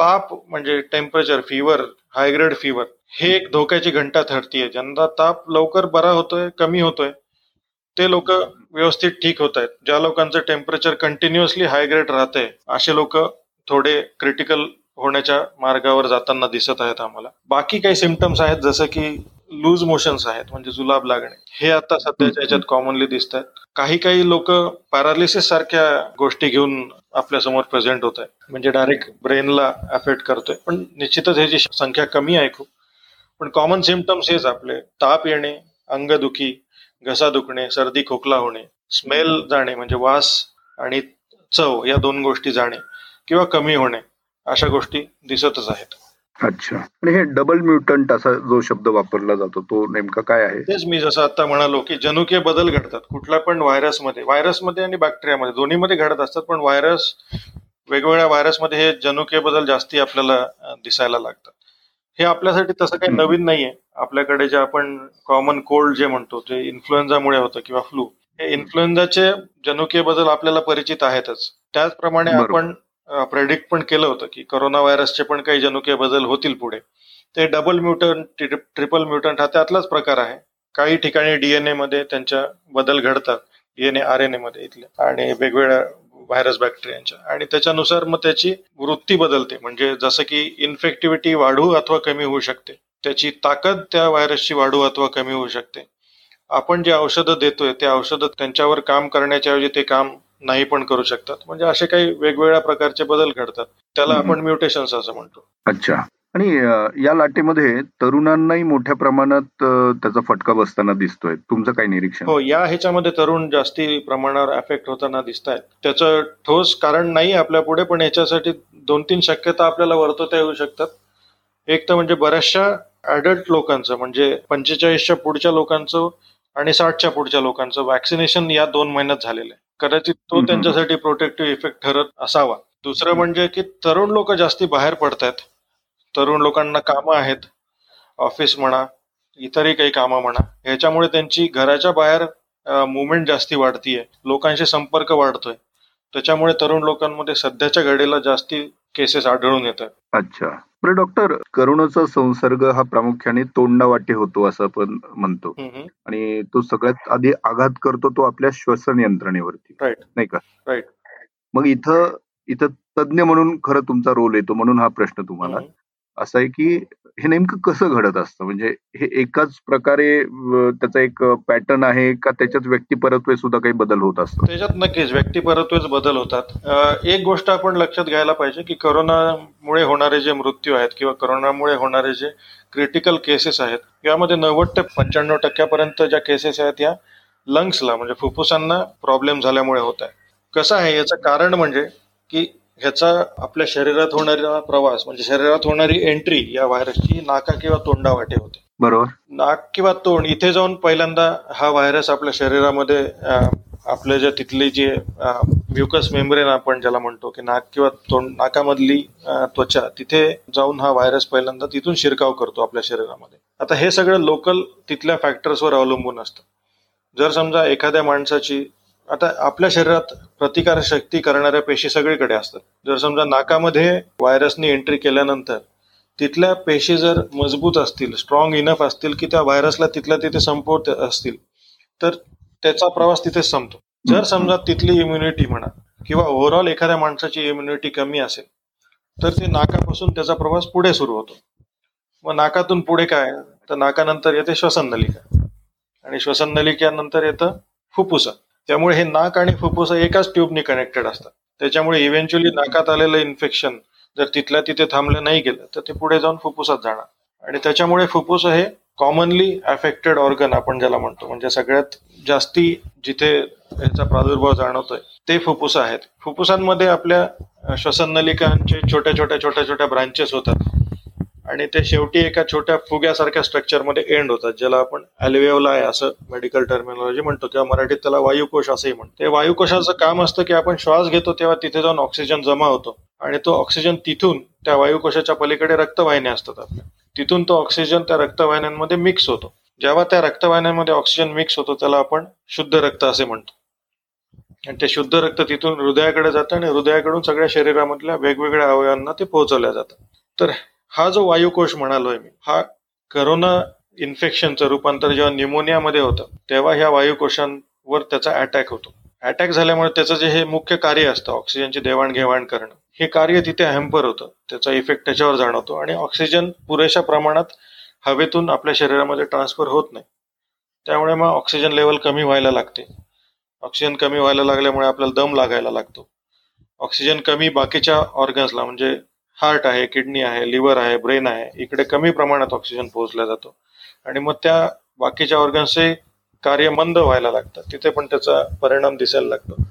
ताप म्हणजे temperature fever, high grade fever, हे एक धोक्याची घंटा ठरतीये. ज्यांना ताप लवकर बरा होतोय, कमी होतोय, ते लोक व्यवस्थित ठीक होत आहेत. ज्या लोकांचं टेम्परेचर कंटिन्युअसली हाय ग्रेड राहतंय असे लोक थोडे क्रिटिकल होण्याच्या मार्गावर जाताना दिसत आहेत आम्हाला. बाकी काही सिम्पटम्स आहेत जसं की लूज मोशन्स आहेत, म्हणजे जुलाब लागणे, हे आता सध्याच्या याच्यात कॉमनली दिसत आहेत. काही लोक पॅरालिसिस सारख्या गोष्टी घेऊन आपल्या समोर प्रेझेंट होत आहेत, म्हणजे डायरेक्ट ब्रेनला अफेक्ट करतोय. पण निश्चितच ह्याची संख्या कमी आहे खूप, पण कॉमन सिम्पटम्स हेच आपले ताप येणे, अंगदुखी, घसा दुखणे, सर्दी खोकला होणे, स्मेल जाणे म्हणजे वास आणि चव या 2 गोष्टी जाणे किंवा कमी होणे अशा गोष्टी दिसतच आहेत. अच्छा. आणि हे डबल म्युटंट असा जो शब्द वापरला जातो तो नेमका काय आहे? तेच मी जसं आता म्हणालो की जनुकीय बदल घडतात कुठला पण व्हायरसमध्ये आणि बॅक्टेरियामध्ये, दोन्हीमध्ये घडत असतात. पण वेगवेगळ्या व्हायरसमध्ये हे जनुकीय बदल जास्ती आपल्याला दिसायला लागतात. हे आपल्यासाठी तसं काही नवीन नाहीये. आपल्याकडे जे आपण कॉमन कोल्ड जे म्हणतो ते इन्फ्लुएन्झामुळे होतं किंवा फ्लू, हे इन्फ्लुएन्झाचे जनुकीय बदल आपल्याला परिचित आहेतच. त्याचप्रमाणे आपण प्रेडिक्ट पण केलं होतं की कोरोना व्हायरसचे पण काही जनुकीय बदल होतील पुढे. ते डबल म्युटंट, ट्रिपल म्युटंट हा त्यातलाच प्रकार आहे. काही ठिकाणी DNA मध्ये त्यांच्या बदल घडतात, DNA RNA मध्ये इथले आणि वेगवेगळ्या व्हायरस बॅक्टेरियांच्या, आणि त्याच्यानुसार मग त्याची वृत्ती बदलते. म्हणजे जसं की इन्फेक्टिव्हिटी वाढू अथवा कमी होऊ शकते, त्याची ताकद त्या व्हायरसची वाढू अथवा कमी होऊ शकते. आपण जे औषधं देतोय ते औषधं त्यांच्यावर काम करण्याच्याऐवजी ते काम नाही पण करू शकतात. म्हणजे असे काही वेगवेगळ्या प्रकारचे बदल घडतात, त्याला आपण म्युटेशन्स असं म्हणतो. अच्छा. आणि या लाटेमध्ये तरुणांनाही मोठ्या प्रमाणात त्याचा फटका बसताना दिसतोय, तुमचं काय निरीक्षण? हो, या ह्याच्यामध्ये तरुण जास्ती प्रमाणावर अफेक्ट होताना दिसत आहेत. त्याचं ठोस कारण नाही आपल्या पुढे, पण याच्यासाठी 2-3 शक्यता आपल्याला वर्तवता येऊ शकतात. एक तर म्हणजे बऱ्याचशा ऍडल्ट लोकांचं, म्हणजे 45च्या पुढच्या लोकांचं आणि 60च्या पुढच्या लोकांचं व्हॅक्सिनेशन या 2 महिन्यात झालेलं आहे. कदाचित तो त्यांच्यासाठी प्रोटेक्टिव्ह इफेक्ट ठरत असावा. दुसरं म्हणजे की तरुण लोक जास्ती बाहेर पडतायत. तरुण लोकांना कामं आहेत, ऑफिस म्हणा इतरही काही कामं म्हणा, ह्याच्यामुळे त्यांची घराच्या बाहेर मुवमेंट जास्ती वाढतीये, लोकांशी संपर्क वाढतोय, त्याच्यामुळे तरुण लोकांमध्ये सध्याच्या घडीला जास्ती केसेस आढळून येतात. अच्छा. बरं डॉक्टर, करोनाचा संसर्ग हा प्रामुख्याने तोंडावाटे होतो असं आपण म्हणतो, आणि तो सगळ्यात आधी आघात करतो तो आपल्या श्वसन यंत्रणेवरती, नाही का? राईट. मग इथं तज्ञ म्हणून खरं तुमचा रोल येतो, म्हणून हा प्रश्न तुम्हाला असा आहे की हे नेमकं कसं घडत असतं? म्हणजे हे एकाच प्रकारे त्याचा एक पॅटर्न आहे का त्याच्यात व्यक्तिपरत्वे सुद्धा काही बदल होत असतात? त्याच्यात नक्कीच व्यक्तिपरत्वेच बदल होतात. एक गोष्ट आपण लक्षात घ्यायला पाहिजे की कोरोनामुळे होणारे जे मृत्यू आहेत किंवा कोरोनामुळे होणारे जे क्रिटिकल केसेस आहेत यामध्ये 90 ते 95% ज्या केसेस आहेत या लंग्सला म्हणजे फुफ्फुसांना प्रॉब्लेम झाल्यामुळे होत आहे. कसं आहे याचं कारण म्हणजे की ह्याचा आपल्या शरीरात होणारा प्रवास म्हणजे शरीरात होणारी एंट्री या व्हायरसची नाका किंवा तोंडावाटे होते. बरोबर. नाक किंवा तोंड इथे जाऊन पहिल्यांदा हा व्हायरस आपल्या शरीरामध्ये आपल्या ज्या तिथली जी म्युकस मेम्ब्रेन आपण ज्याला म्हणतो की नाक किंवा तोंड नाकामधली त्वचा तिथे जाऊन हा व्हायरस पहिल्यांदा तिथून शिरकाव करतो आपल्या शरीरामध्ये. आता हे सगळं लोकल तिथल्या फॅक्टर्सवर अवलंबून असतं. जर समजा एखाद्या माणसाची आता आपल्या शरीरात प्रतिकार शक्ती करणाऱ्या पेशी सगळीकडे असतात. जर समजा नाकामध्ये व्हायरसनी एंट्री केल्यानंतर तिथल्या पेशी जर मजबूत असतील, स्ट्रॉंग इनफ असतील की त्या व्हायरसला तिथल्या तिथे संपवत असतील तर त्याचा प्रवास तिथेच संपतो. जर समजा तिथली इम्युनिटी म्हणा किंवा ओव्हरऑल एखाद्या माणसाची इम्युनिटी कमी असेल तर ते नाकापासून त्याचा प्रवास पुढे सुरू होतो. मग नाकातून पुढे काय तर नाकानंतर येते श्वसननलिका आणि श्वसननलिकेनंतर येतं फुफ्फुसं. त्यामुळे हे नाक आणि फुफ्फुसं एकाच ट्यूबनी कनेक्टेड असतात. त्याच्यामुळे इव्हेंच्युअली नाकात आलेलं इन्फेक्शन जर तिथल्या तिथे थांबलं नाही गेलं तर ते पुढे जाऊन फुफ्फुसात जाणार आणि त्याच्यामुळे फुफ्फुसं हे कॉमनली अफेक्टेड ऑर्गन आपण ज्याला म्हणतो, म्हणजे सगळ्यात जास्ती जिथे याचा प्रादुर्भाव जाणवतोय ते फुफ्फुस आहेत. फुफ्फुसांमध्ये आपल्या श्वसननलिकांचे छोट्या छोट्या छोट्या छोट्या ब्रांचेस होतात आणि ते शेवटी एका छोट्या फुग्यासारख्या स्ट्रक्चरमध्ये एंड होतात, ज्याला आपण अल्वेओलाय असं मेडिकल टर्मिनॉलॉजी म्हणतो किंवा मराठीत त्याला वायुकोश असंही म्हणतो. ते वायुकोशाचं काम असतं की आपण श्वास घेतो तेव्हा तिथे जाऊन ऑक्सिजन जमा होतो आणि तो ऑक्सिजन तिथून त्या वायुकोशाच्या पलीकडे रक्तवाहिन्या असतात आपल्या, तिथून तो ऑक्सिजन त्या रक्तवाहिन्यांमध्ये मिक्स होतो. जेव्हा त्या रक्तवाहिन्यांमध्ये ऑक्सिजन मिक्स होतो त्याला आपण शुद्ध रक्त असे म्हणतो आणि ते शुद्ध रक्त तिथून हृदयाकडे जातं आणि हृदयाकडून सगळ्या शरीरामधल्या वेगवेगळ्या अवयवांना ते पोहोचवल्या जातं. तर हा जो वायुकोश म्हणालोय मी, हा करोना इन्फेक्शनचं रूपांतर जेव्हा न्यूमोनियामध्ये होतं तेव्हा ह्या वायुकोशांवर त्याचा अटॅक होतो. अटॅक झाल्यामुळे त्याचं जे हे मुख्य कार्य असतं ऑक्सिजनची देवाणघेवाण करणं, हे कार्य तिथे हॅम्पर होतं, त्याचा इफेक्ट त्याच्यावर जाणवतो आणि ऑक्सिजन पुरेशा प्रमाणात हवेतून आपल्या शरीरामध्ये ट्रान्सफर होत नाही. त्यामुळे मग ऑक्सिजन लेवल कमी व्हायला लागते. ऑक्सिजन कमी व्हायला लागल्यामुळे आपल्याला दम लागायला लागतो. ऑक्सिजन कमी बाकीच्या ऑर्गन्सला, म्हणजे हार्ट आहे, किडनी आहे, लिव्हर आहे, ब्रेन आहे, इकडे कमी प्रमाणात ऑक्सिजन पोहोचला जातो आणि मग त्या बाकीच्या ऑर्गन्सचे कार्य मंद व्हायला लागतात, तिथे पण त्याचा परिणाम दिसायला लागतो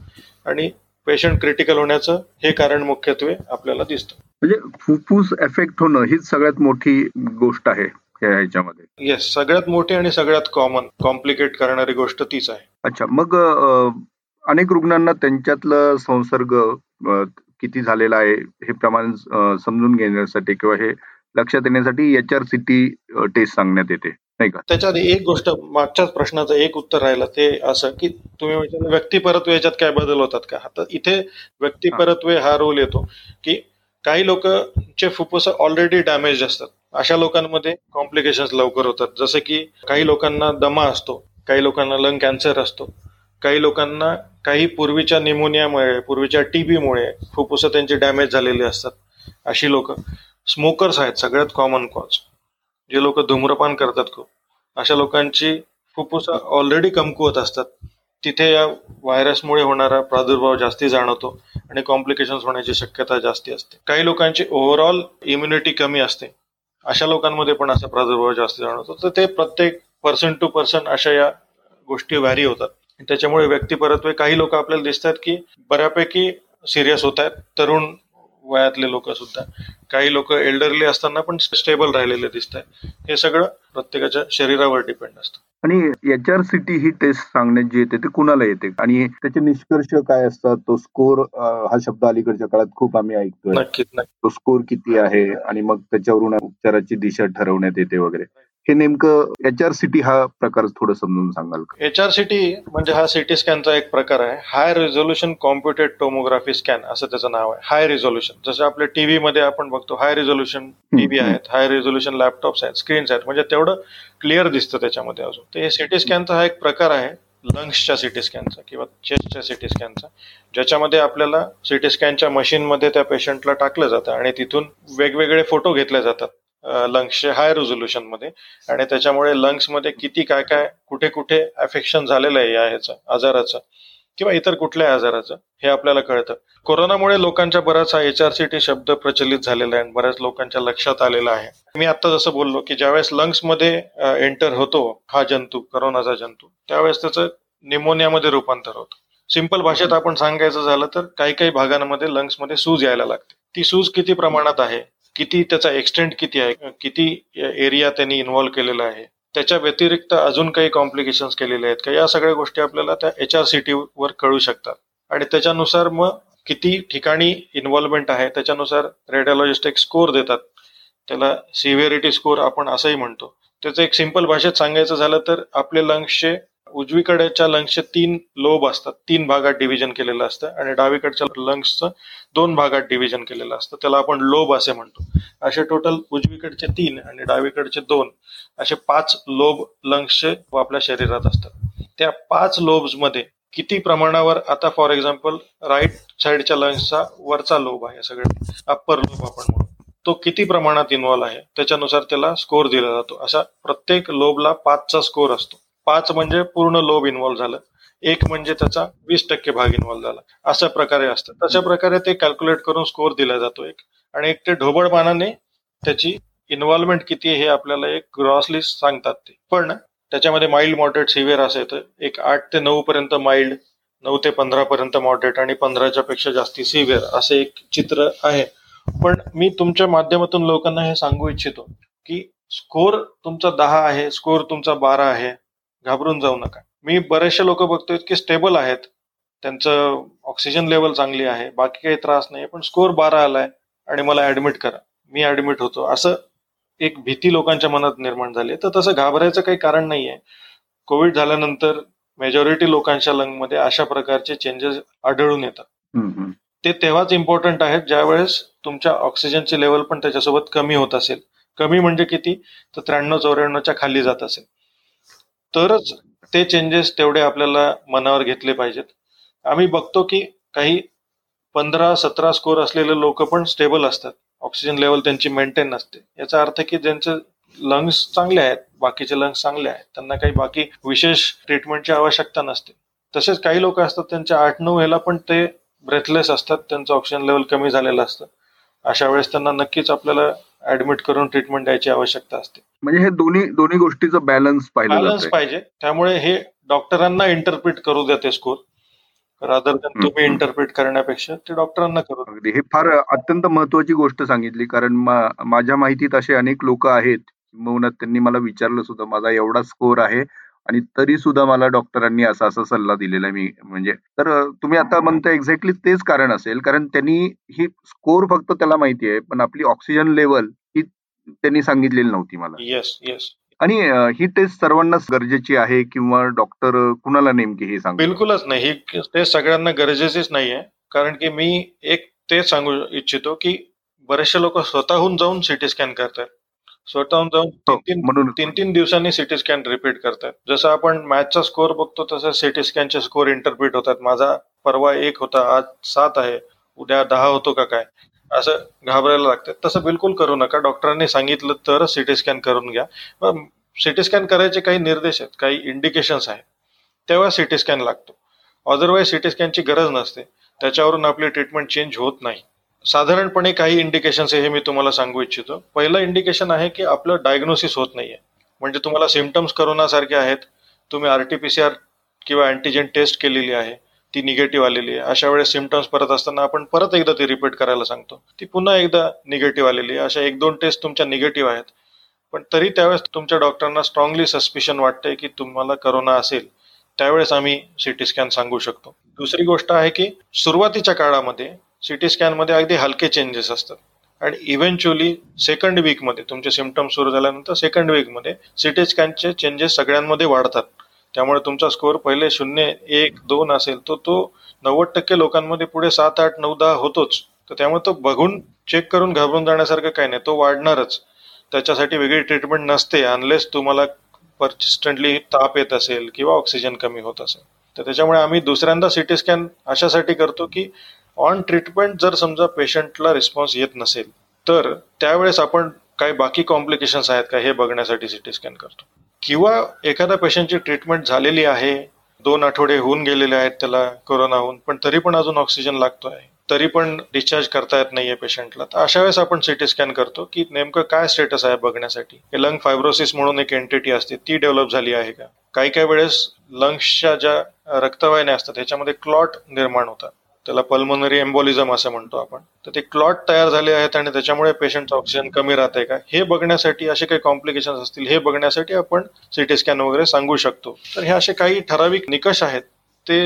आणि पेशंट क्रिटिकल होण्याचं हे कारण मुख्यत्वे आपल्याला दिसतं. म्हणजे फुफ्फुस एफेक्ट होणं हीच सगळ्यात मोठी गोष्ट आहे याच्यामध्ये. येस, सगळ्यात मोठी आणि सगळ्यात कॉमन कॉम्प्लिकेट करणारी गोष्ट तीच आहे. अच्छा, मग अनेक रुग्णांना त्यांच्यातला संसर्ग किती झालेला आहे हे प्रमाण समजून घेण्यासाठी किंवा हे लक्षात येण्यासाठी HRCT टेस्ट सांगण्यात येते नाही का? त्याच्यात एक गोष्ट, मागच्याच प्रश्नाचं एक उत्तर राहिलं ते असं की तुम्ही व्यक्तिपरत्वे याच्यात काय बदल होतात का. आता इथे व्यक्तिपरत्वे हा रोल येतो की काही लोकांचे फुफ्फुस ऑलरेडी डॅमेज असतात, अशा लोकांमध्ये कॉम्प्लिकेशन्स लवकर होतात. जसं की काही लोकांना दमा असतो, काही लोकांना लंग कॅन्सर असतो, काही लोकांना काही पूर्वीच्या निमोनियामुळे, पूर्वीच्या TB मुळे फुफ्फुसं त्यांचे डॅमेज झालेले असतात. अशी लोक स्मोकर्स आहेत, सगळ्यात कॉमन कॉज, जे लोक धूम्रपान करतात खूप, अशा लोकांची फुफ्फुसं ऑलरेडी कमकुवत असतात, तिथे या व्हायरसमुळे होणारा प्रादुर्भाव जास्ती जाणवतो आणि कॉम्प्लिकेशन्स होण्याची शक्यता जास्ती असते. काही लोकांची ओव्हरऑल इम्युनिटी कमी असते, अशा लोकांमध्ये पण असा प्रादुर्भाव जास्ती जाणवतो. तर ते प्रत्येक पर्सन टू पर्सन अशा या गोष्टी व्हॅरी होतात. त्याच्यामुळे व्यक्तिपरत्वे काही लोक आपल्याला दिसतात की बऱ्यापैकी सिरियस होत आहेत, तरुण वयातले लोक सुद्धा, काही लोक एल्डरली असताना पण स्टेबल राहिलेले दिसत आहेत. हे सगळं प्रत्येकाच्या शरीरावर डिपेंड असतं. आणि HRCT ही टेस्ट सांगण्यात जी येते ते कुणाला येते आणि त्याचे निष्कर्ष काय असतात? तो स्कोर हा शब्द अलीकडच्या काळात खूप आम्ही ऐकतोय. नक्कीच तो स्कोर किती आहे आणि मग त्याच्यावरून उपचाराची दिशा ठरवण्यात येते वगैरे. हे नेमकं HRCT हा प्रकार थोडं समजून सांगाल का? HRCT म्हणजे हा सिटी स्कॅनचा एक प्रकार आहे. High resolution computed tomography scan असं त्याचं नाव आहे. हाय रिझोल्युशन, जसं आपल्या टीव्ही मध्ये आपण बघतो हाय रिझोल्युशन टीव्ही आहेत, हाय रिझोल्युशन लॅपटॉप्स आहेत, स्क्रीन्स आहेत, म्हणजे तेवढं क्लिअर दिसतं त्याच्यामध्ये अजून. तर हे सिटी स्कॅनचा हा एक प्रकार आहे, लंग्सच्या सिटी स्कॅनचा किंवा चेस्टच्या सिटी स्कॅनचा, ज्याच्यामध्ये आपल्याला सिटी स्कॅनच्या मशीनमध्ये त्या पेशंटला टाकलं जातं आणि तिथून वेगवेगळे फोटो घेतले जातात लंग्सचे हाय रेझोल्युशन मध्ये आणि त्याच्यामुळे लंग्समध्ये किती काय काय कुठे कुठे अफेक्शन झालेलं आहे या ह्याचं आजाराचं किंवा इतर कुठल्या आजाराचं हे आपल्याला कळतं. कोरोनामुळे लोकांच्या बराच हा HRCT शब्द प्रचलित झालेला आहे आणि बऱ्याच लोकांच्या लक्षात आलेला आहे. मी आता जसं बोललो की ज्यावेळेस लंग्समध्ये एंटर होतो हा जंतू, कोरोनाचा जंतू, त्यावेळेस त्याचं निमोनियामध्ये रूपांतर होतं. सिंपल भाषेत आपण सांगायचं झालं तर काही काही भागांमध्ये लंग्समध्ये सूज यायला लागते. ती सूज किती प्रमाणात आहे किती त्याचा एक्सटेंट किती आहे, किती एरिया त्यांनी इन्व्हॉल्व्ह केलेला आहे, त्याच्या व्यतिरिक्त अजून काही कॉम्प्लिकेशन्स केलेले आहेत का, या सगळ्या गोष्टी आपल्याला त्या HRCT वर कळू शकतात. आणि त्याच्यानुसार मग किती ठिकाणी इन्व्हॉल्वमेंट आहे त्याच्यानुसार रेडिओलॉजिस्ट एक स्कोर देतात, त्याला सिव्हिअरिटी स्कोर आपण असंही म्हणतो. त्याचं एक सिंपल भाषेत सांगायचं झालं तर आपले लंग्सचे उजवीकडेच्या लंग्सचे 3 लोब असतात, 3 भागात डिव्हिजन केलेलं असतं, आणि डावीकडच्या लंग्सचं 2 भागात डिव्हिजन केलेलं असतं, त्याला आपण लोब असे म्हणतो. असे टोटल उजवीकडचे 3 आणि डावीकडचे 2 असे 5 लोब लंग्सचे आपल्या शरीरात असतात. त्या 5 लोब्समध्ये किती प्रमाणावर आता फॉर एक्झाम्पल राईट साईडच्या लंग्सचा वरचा लोब आहे, सगळे अप्पर लोब आपण म्हणतो, तो किती प्रमाणात इन्व्हॉल्व आहे त्याच्यानुसार त्याला स्कोर दिला जातो. असा प्रत्येक लोबला 5 स्कोर असतो. 5 म्हणजे पूर्ण लोब इन्व्हॉल्व्ह झालं, 1 म्हणजे त्याचा 20% भाग इन्व्हॉल्व्ह झाला, अशा प्रकारे असतं. तशा प्रकारे ते कॅल्क्युलेट करून स्कोर दिला जातो एक, आणि एक ते ढोबळमानाने त्याची इन्व्हॉल्वमेंट किती हे आपल्याला एक ग्रॉसली सांगतात ते. पण त्याच्यामध्ये माइल्ड मॉडरेट सिव्हिअर असं येतं, एक 8 ते 9 पर्यंत माइल्ड, 9 ते 15 पर्यंत मॉडरेट, आणि 15च्या पेक्षा जास्ती सिव्हिअर, असे एक चित्र आहे. पण मी तुमच्या माध्यमातून लोकांना हे सांगू इच्छितो की स्कोर तुमचा 10 आहे, स्कोर तुमचा 12 आहे, घाबरून जाऊ नका. मी बरेचसे लोक बघतोय की स्टेबल आहेत, त्यांचं ऑक्सिजन लेवल चांगली आहे, बाकी काही त्रास नाही, पण स्कोर 12 आलाय आणि मला ऍडमिट करा, मी ऍडमिट होतो, असं एक भीती लोकांच्या मनात निर्माण झाली. तर तसं घाबरायचं काही कारण नाहीये. कोविड झाल्यानंतर मेजॉरिटी लोकांच्या लंगमध्ये अशा प्रकारचे चेंजेस आढळून येतात. ते तेव्हाच इम्पॉर्टंट आहेत ज्यावेळेस तुमच्या ऑक्सिजनची लेवल पण त्याच्यासोबत कमी होत असेल. कमी म्हणजे किती, तर 93-94च्या खाली जात असेल तरच ते चेंजेस तेवढे आपल्याला मनावर घेतले पाहिजेत. आम्ही बघतो की काही 15-17 स्कोर असलेले लोक पण स्टेबल असतात, ऑक्सिजन लेवल त्यांची मेंटेन असते. याचा अर्थ की ज्यांचे लंग्स चांगले आहेत, बाकीचे लंग्स चांगले आहेत, त्यांना काही बाकी विशेष ट्रीटमेंटची आवश्यकता नसते. तसेच काही लोक असतात त्यांच्या 8-9 ह्याला पण ते ब्रेथलेस असतात, त्यांचं ऑक्सिजन लेवल कमी झालेलं असतं. अशा वेळेस त्यांना नक्कीच आपल्याला ऍडमिट करून ट्रीटमेंट द्यायची आवश्यकता असते. म्हणजे हे दोन्ही गोष्टीचं बॅलन्स पाहिजे. त्यामुळे हे डॉक्टरांना इंटरप्रिट करू द्या ते स्कोर, रादर दॅन तुम्ही इंटरप्रिट करण्यापेक्षा ते डॉक्टरांना करू. अगदी हे फार अत्यंत महत्वाची गोष्ट सांगितली, कारण माझ्या माहितीत असे अनेक लोक आहेत, म्हणून त्यांनी मला विचारलं सुद्धा, माझा एवढा स्कोर आहे आणि तरी सुद्धा मला डॉक्टरांनी असा सल्ला दिलेला मी म्हणजे. तर तुम्ही आता म्हणता एक्झॅक्टली तेच कारण असेल, कारण त्यांनी ही स्कोर फक्त त्याला माहिती आहे, पण आपली ऑक्सिजन लेवल ही त्यांनी सांगितलेली नव्हती मला. Yes yes. आणि ही टेस्ट सर्वांनाच गरजेची आहे किंवा डॉक्टर कुणाला नेमकी हे सांग? बिलकुलच नाही, ही टेस्ट सगळ्यांना गरजेचीच नाहीये. कारण की मी एक ते सांगू इच्छितो की बरेचसे लोक स्वतःहून जाऊन सिटी स्कॅन करतात, स्वतःहून जाऊन 3-3 दिवसांनी सिटी स्कॅन रिपीट करतात. जसं आपण मॅथचा स्कोअर बघतो तसं सिटी स्कॅनचे स्कोअर इंटरप्रिट होतात. माझा परवा 1 होता, आज 7 आहे, उद्या 10 होतो का काय, असं घाबरायला लागतं. तसं बिलकुल करू नका. डॉक्टरांनी सांगितलं तर सिटी स्कॅन करून घ्या. सिटी स्कॅन करायचे काही निर्देश आहेत, काही इंडिकेशन्स आहेत, तेव्हा सिटी स्कॅन लागतो. अदरवाईज सिटी स्कॅनची गरज नसते, त्याच्यावरून आपली ट्रीटमेंट चेंज होत नाही. साधारणपणे काही इंडिकेशन्स हे मी तुम्हाला सांगू इच्छितो. पहिलं इंडिकेशन आहे की आपलं डायग्नोसिस होत नाहीये, म्हणजे तुम्हाला सिम्पटम्स करोनासारखे आहेत, तुम्ही RT-PCR किंवा अँटीजेन टेस्ट केलेली आहे, ती निगेटिव्ह आलेली आहे. अशा वेळेस सिम्पटम्स परत असताना आपण परत एकदा ती रिपीट करायला सांगतो, ती पुन्हा एकदा निगेटिव्ह आलेली आहे. अशा 1-2 टेस्ट तुमच्या निगेटिव्ह आहेत, पण तरी त्यावेळेस तुमच्या डॉक्टरांना स्ट्रॉंगली सस्पिशन वाटते की तुम्हाला करोना असेल, त्यावेळेस आम्ही सिटी स्कॅन सांगू शकतो. दुसरी गोष्ट आहे की सुरुवातीच्या काळामध्ये सिटी स्कॅनमध्ये अगदी हलके चेंजेस असतात, आणि इव्हेंच्युअली सेकंड वीकमध्ये, तुमचे सिम्पटम्स सुरू झाल्यानंतर सेकंड वीकमध्ये सिटी स्कॅनचे चेंजेस सगळ्यांमध्ये वाढतात. त्यामुळे तुमचा स्कोअर पहिले 0-1-2 असेल तर तो 90% लोकांमध्ये पुढे 7-8-9-10 होतोच. तर त्यामुळे तो बघून चेक करून घाबरून जाण्यासारखं काही नाही, तो वाढणारच. त्याच्यासाठी वेगळी ट्रीटमेंट नसते अनलेस तुम्हाला पर्सिस्टंटली ताप येत असेल किंवा ऑक्सिजन कमी होत असेल तर. त्याच्यामुळे आम्ही दुसऱ्यांदा सिटी स्कॅन अशासाठी करतो की ऑन ट्रीटमेंट जर समजा पेशंटला रिस्पॉन्स येत नसेल तर त्यावेळेस आपण काय बाकी कॉम्प्लिकेशन्स आहेत का हे बघण्यासाठी सिटी स्कॅन करतो. किंवा एखादा पेशंटची ट्रीटमेंट झालेली आहे, 2 आठवडे होऊन गेलेले आहेत त्याला कोरोना होऊन, पण तरी पण अजून ऑक्सिजन लागतो आहे, तरी पण डिस्चार्ज करता येत नाहीये पेशंटला, तर अशा वेळेस आपण सिटी स्कॅन करतो की नेमकं काय स्टेटस आहे बघण्यासाठी. लंग फायब्रोसिस म्हणून एक एंटिटी असते, ती डेव्हलप झाली आहे का. काही काही वेळेस लंग्सच्या ज्या रक्तवाहिन्या असतात त्याच्यामध्ये क्लॉट निर्माण होतात, त्याला पल्मोनरी एम्बोलिझम असं म्हणतो आपण. तर ते क्लॉट तयार झाले आहेत आणि त्याच्यामुळे पेशंटचं ऑक्सिजन कमी राहते का हे बघण्यासाठी, असे काही कॉम्प्लिकेशन्स असतील हे बघण्यासाठी आपण सिटी स्कॅन वगैरे सांगू शकतो. तर हे असे काही ठराविक निकष आहेत ते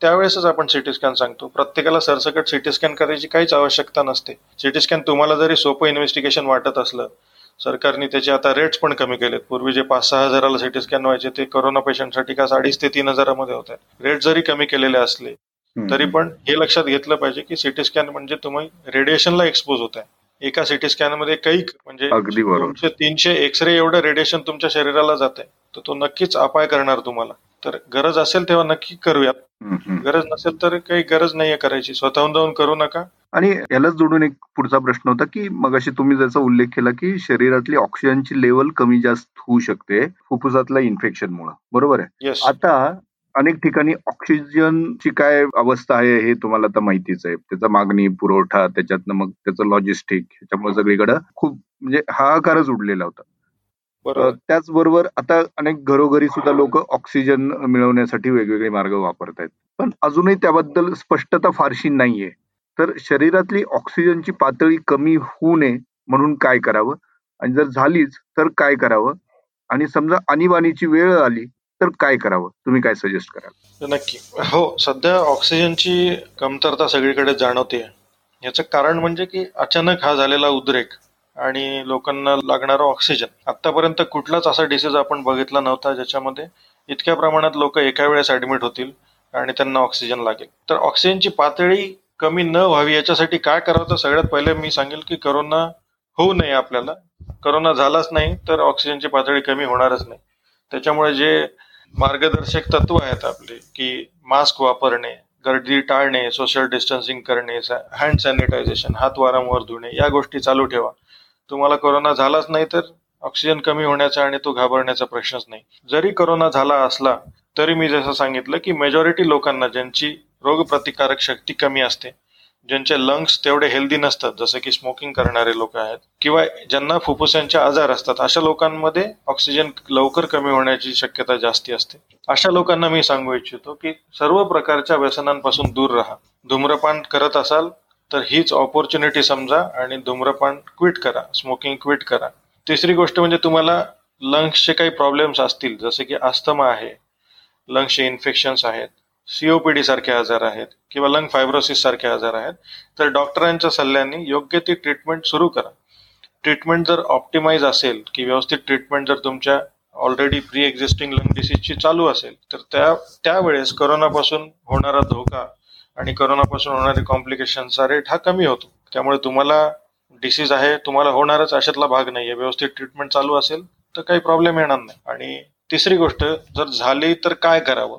त्यावेळेसच आपण सिटी स्कॅन सांगतो. प्रत्येकाला सरसकट सिटी स्कॅन करायची काहीच आवश्यकता नसते. सिटी स्कॅन तुम्हाला जरी सोपं इन्व्हेस्टिगेशन वाटत असलं, सरकारने त्याचे आता रेट्स पण कमी केलेत. पूर्वी जे 5-6 हजाराला सिटी स्कॅन व्हायचे ते कोरोना पेशंटसाठी का 2,500 ते 3,000 मध्ये होत आहेत. रेट जरी कमी केलेले असले तरी पण हे लक्षात घेतलं पाहिजे की सिटी स्कॅन म्हणजे तुम्ही रेडिएशनला एक्सपोज होत आहे. एका सिटी स्कॅन मध्ये काही म्हणजे 200-300 एक्सरे एवढं रेडिएशन तुमच्या शरीराला जाते, तर तो नक्कीच अपाय करणार तुम्हाला. तर गरज असेल तेव्हा नक्की करूया, गरज नसेल तर काही गरज नाहीये करायची, स्वतःहून जाऊन करू नका. आणि यालाच जोडून एक पुढचा प्रश्न होता की मगाशी तुम्ही ज्याचा उल्लेख केला की शरीरातली ऑक्सिजनची लेवल कमी जास्त होऊ शकते फुफ्फुसातल्या इन्फेक्शनमुळे, बरोबर आहे. आता अनेक ठिकाणी ऑक्सिजनची काय अवस्था आहे हे तुम्हाला तर माहितीच आहे. त्याचा मागणी, पुरवठा, त्याच्यातनं मग त्याचं लॉजिस्टिक, त्याच्यामुळे सगळीकडे खूप म्हणजे हाहाकारच उडलेला होता. त्याचबरोबर आता अनेक घरोघरी सुद्धा लोक ऑक्सिजन मिळवण्यासाठी वेगवेगळे मार्ग वापरत आहेत, पण अजूनही त्याबद्दल स्पष्टता फारशी नाहीये. तर शरीरातली ऑक्सिजनची पातळी कमी होऊ नये म्हणून काय करावं, आणि जर झालीच तर काय करावं, आणि समजा आणीबाणीची वेळ आली तर काय करावं, तुम्ही काय सजेस्ट कराल? नक्की हो, सध्या ऑक्सिजनची कमतरता सगळीकडे जाणवते. याचं कारण म्हणजे की अचानक हा झालेला उद्रेक आणि लोकांना लागणारा ऑक्सिजन. आतापर्यंत कुठलाच असा डिसीज आपण बघितला नव्हता ज्याच्यामध्ये इतक्या प्रमाणात लोक एका वेळेस ऍडमिट होतील आणि त्यांना ऑक्सिजन लागेल. तर ऑक्सिजनची पातळी कमी न व्हावी याच्यासाठी काय करावं, तर सगळ्यात पहिले मी सांगेल की करोना होऊ नये आपल्याला. करोना झालाच नाही तर ऑक्सिजनची पातळी कमी होणारच नाही. त्याच्यामुळे जे मार्गदर्शक तत्व आहेत आपले की मास्क वापरणे, गर्दी टाळणे, सोशल डिस्टन्सिंग करणे, हँड सॅनिटायझेशन, हात वारंवार धुणे, या गोष्टी चालू ठेवा. तुम्हाला कोरोना झालाच नाही तर ऑक्सिजन कमी होण्याचा आणि तो घाबरण्याचा प्रश्नच नाही. जरी कोरोना झाला असला तरी मी जसं सांगितलं की मेजॉरिटी लोकांना ज्यांची रोगप्रतिकारक शक्ती कमी असते, ज्यांचे लंग्स तेवढे हेल्दी नसतात, जसं की स्मोकिंग करणारे लोक आहेत किंवा ज्यांना फुफ्फुसांचे आजार असतात, अशा लोकांमध्ये ऑक्सिजन लवकर कमी होण्याची शक्यता जास्ती असते. अशा लोकांना मी सांगू इच्छितो की सर्व प्रकारच्या व्यसनांपासून दूर राहा. धूम्रपान करत असाल तर हीच ऑपॉर्च्युनिटी समजा आणि धूम्रपान क्विट करा, स्मोकिंग क्विट करा. तिसरी गोष्ट म्हणजे तुम्हाला लंग्सचे काही प्रॉब्लेम्स असतील, जसे की अस्थमा आहे, लंग्सचे इन्फेक्शन्स आहेत, सीओपीडी सारखे आजार आहेत किंवा लंग फायब्रोसिस सारखे आजार आहेत, तर डॉक्टरांच्या सल्ल्याने योग्य ती ट्रीटमेंट सुरू करा. ट्रीटमेंट जर ऑप्टिमाइज असेल की व्यवस्थित ट्रीटमेंट जर तुमच्या ऑलरेडी प्री एक्झिस्टिंग लंग डिसीजची चालू असेल तर त्यावेळेस करोनापासून होणारा धोका आणि करोनापासून होणारे कॉम्प्लिकेशनचा रेट हा कमी होतो. त्यामुळे तुम्हाला डिसीज आहे, तुम्हाला होणारच, अशातला भाग नाहीये. व्यवस्थित ट्रीटमेंट चालू असेल तर काही प्रॉब्लेम येणार नाही. आणि तिसरी गोष्ट जर झाली तर काय करावं,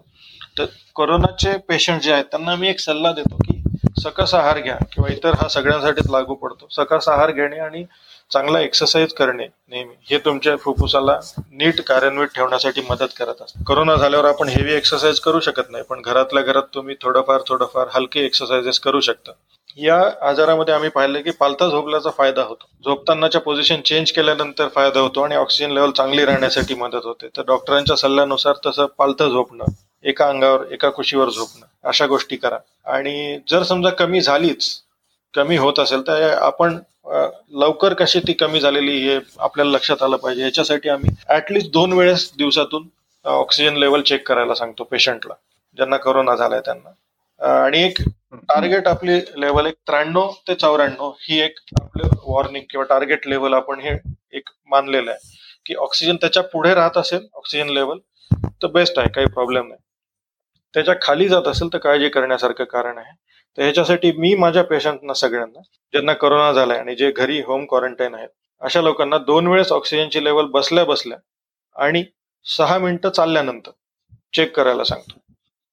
तर कोरोनाचे पेशंट जे आहेत त्यांना मी एक सल्ला देतो की सकस आहार घ्या, किंवा इतर हा सगळ्यांसाठीच लागू पडतो. सकस आहार घेणे आणि चांगला एक्सरसाइज करणे नेहमी हे तुमच्या फुफ्फुसाला नीट कार्यान्वित ठेवण्यासाठी मदत करत असतात. कोरोना झाल्यावर आपण हेवी एक्सरसाइज करू शकत नाही, पण घरातल्या घरात तुम्ही थोडंफार हलके एक्सरसाइजेस करू शकता. या आजारामध्ये आम्ही पाहिलं की पालथा झोपल्याचा फायदा होतो. झोपतानाच्या पोझिशन चेंज केल्यानंतर फायदा होतो आणि ऑक्सिजन लेवल चांगली राहण्यासाठी मदत होते. तर डॉक्टरांच्या सल्ल्यानुसार तसं पालथं झोपणं, एका अंगावर एका कुशीवर झोपणं, अशा गोष्टी करा. आणि जर समजा कमी झालीच, कमी होत असेल तर आपण लवकर कशी ती कमी झालेली हे आपल्याला लक्षात आलं पाहिजे. याच्यासाठी आम्ही ऍटलिस्ट 2 वेळेस दिवसातून ऑक्सिजन लेवल चेक करायला सांगतो पेशंटला, ज्यांना कोरोना झालाय त्यांना. आणि एक टार्गेट आपली लेवल एक 93 ते 94 ही एक आपलं वॉर्निंग किंवा टार्गेट लेवल आपण हे एक मानलेलं आहे की ऑक्सिजन त्याच्या पुढे राहत असेल ऑक्सिजन लेवल तर बेस्ट आहे, काही प्रॉब्लेम नाही. त्याच्या खाली जात असेल तर काळजी करण्यासारखं कारण आहे. तर ह्याच्यासाठी मी माझ्या पेशंटना सगळ्यांना ज्यांना कोरोना झालाय आणि जे घरी होम क्वारंटाईन आहेत अशा लोकांना 2 वेळेस ऑक्सिजनची लेवल बसल्या बसल्या आणि 6 मिनिटं चालल्यानंतर चेक करायला सांगतो.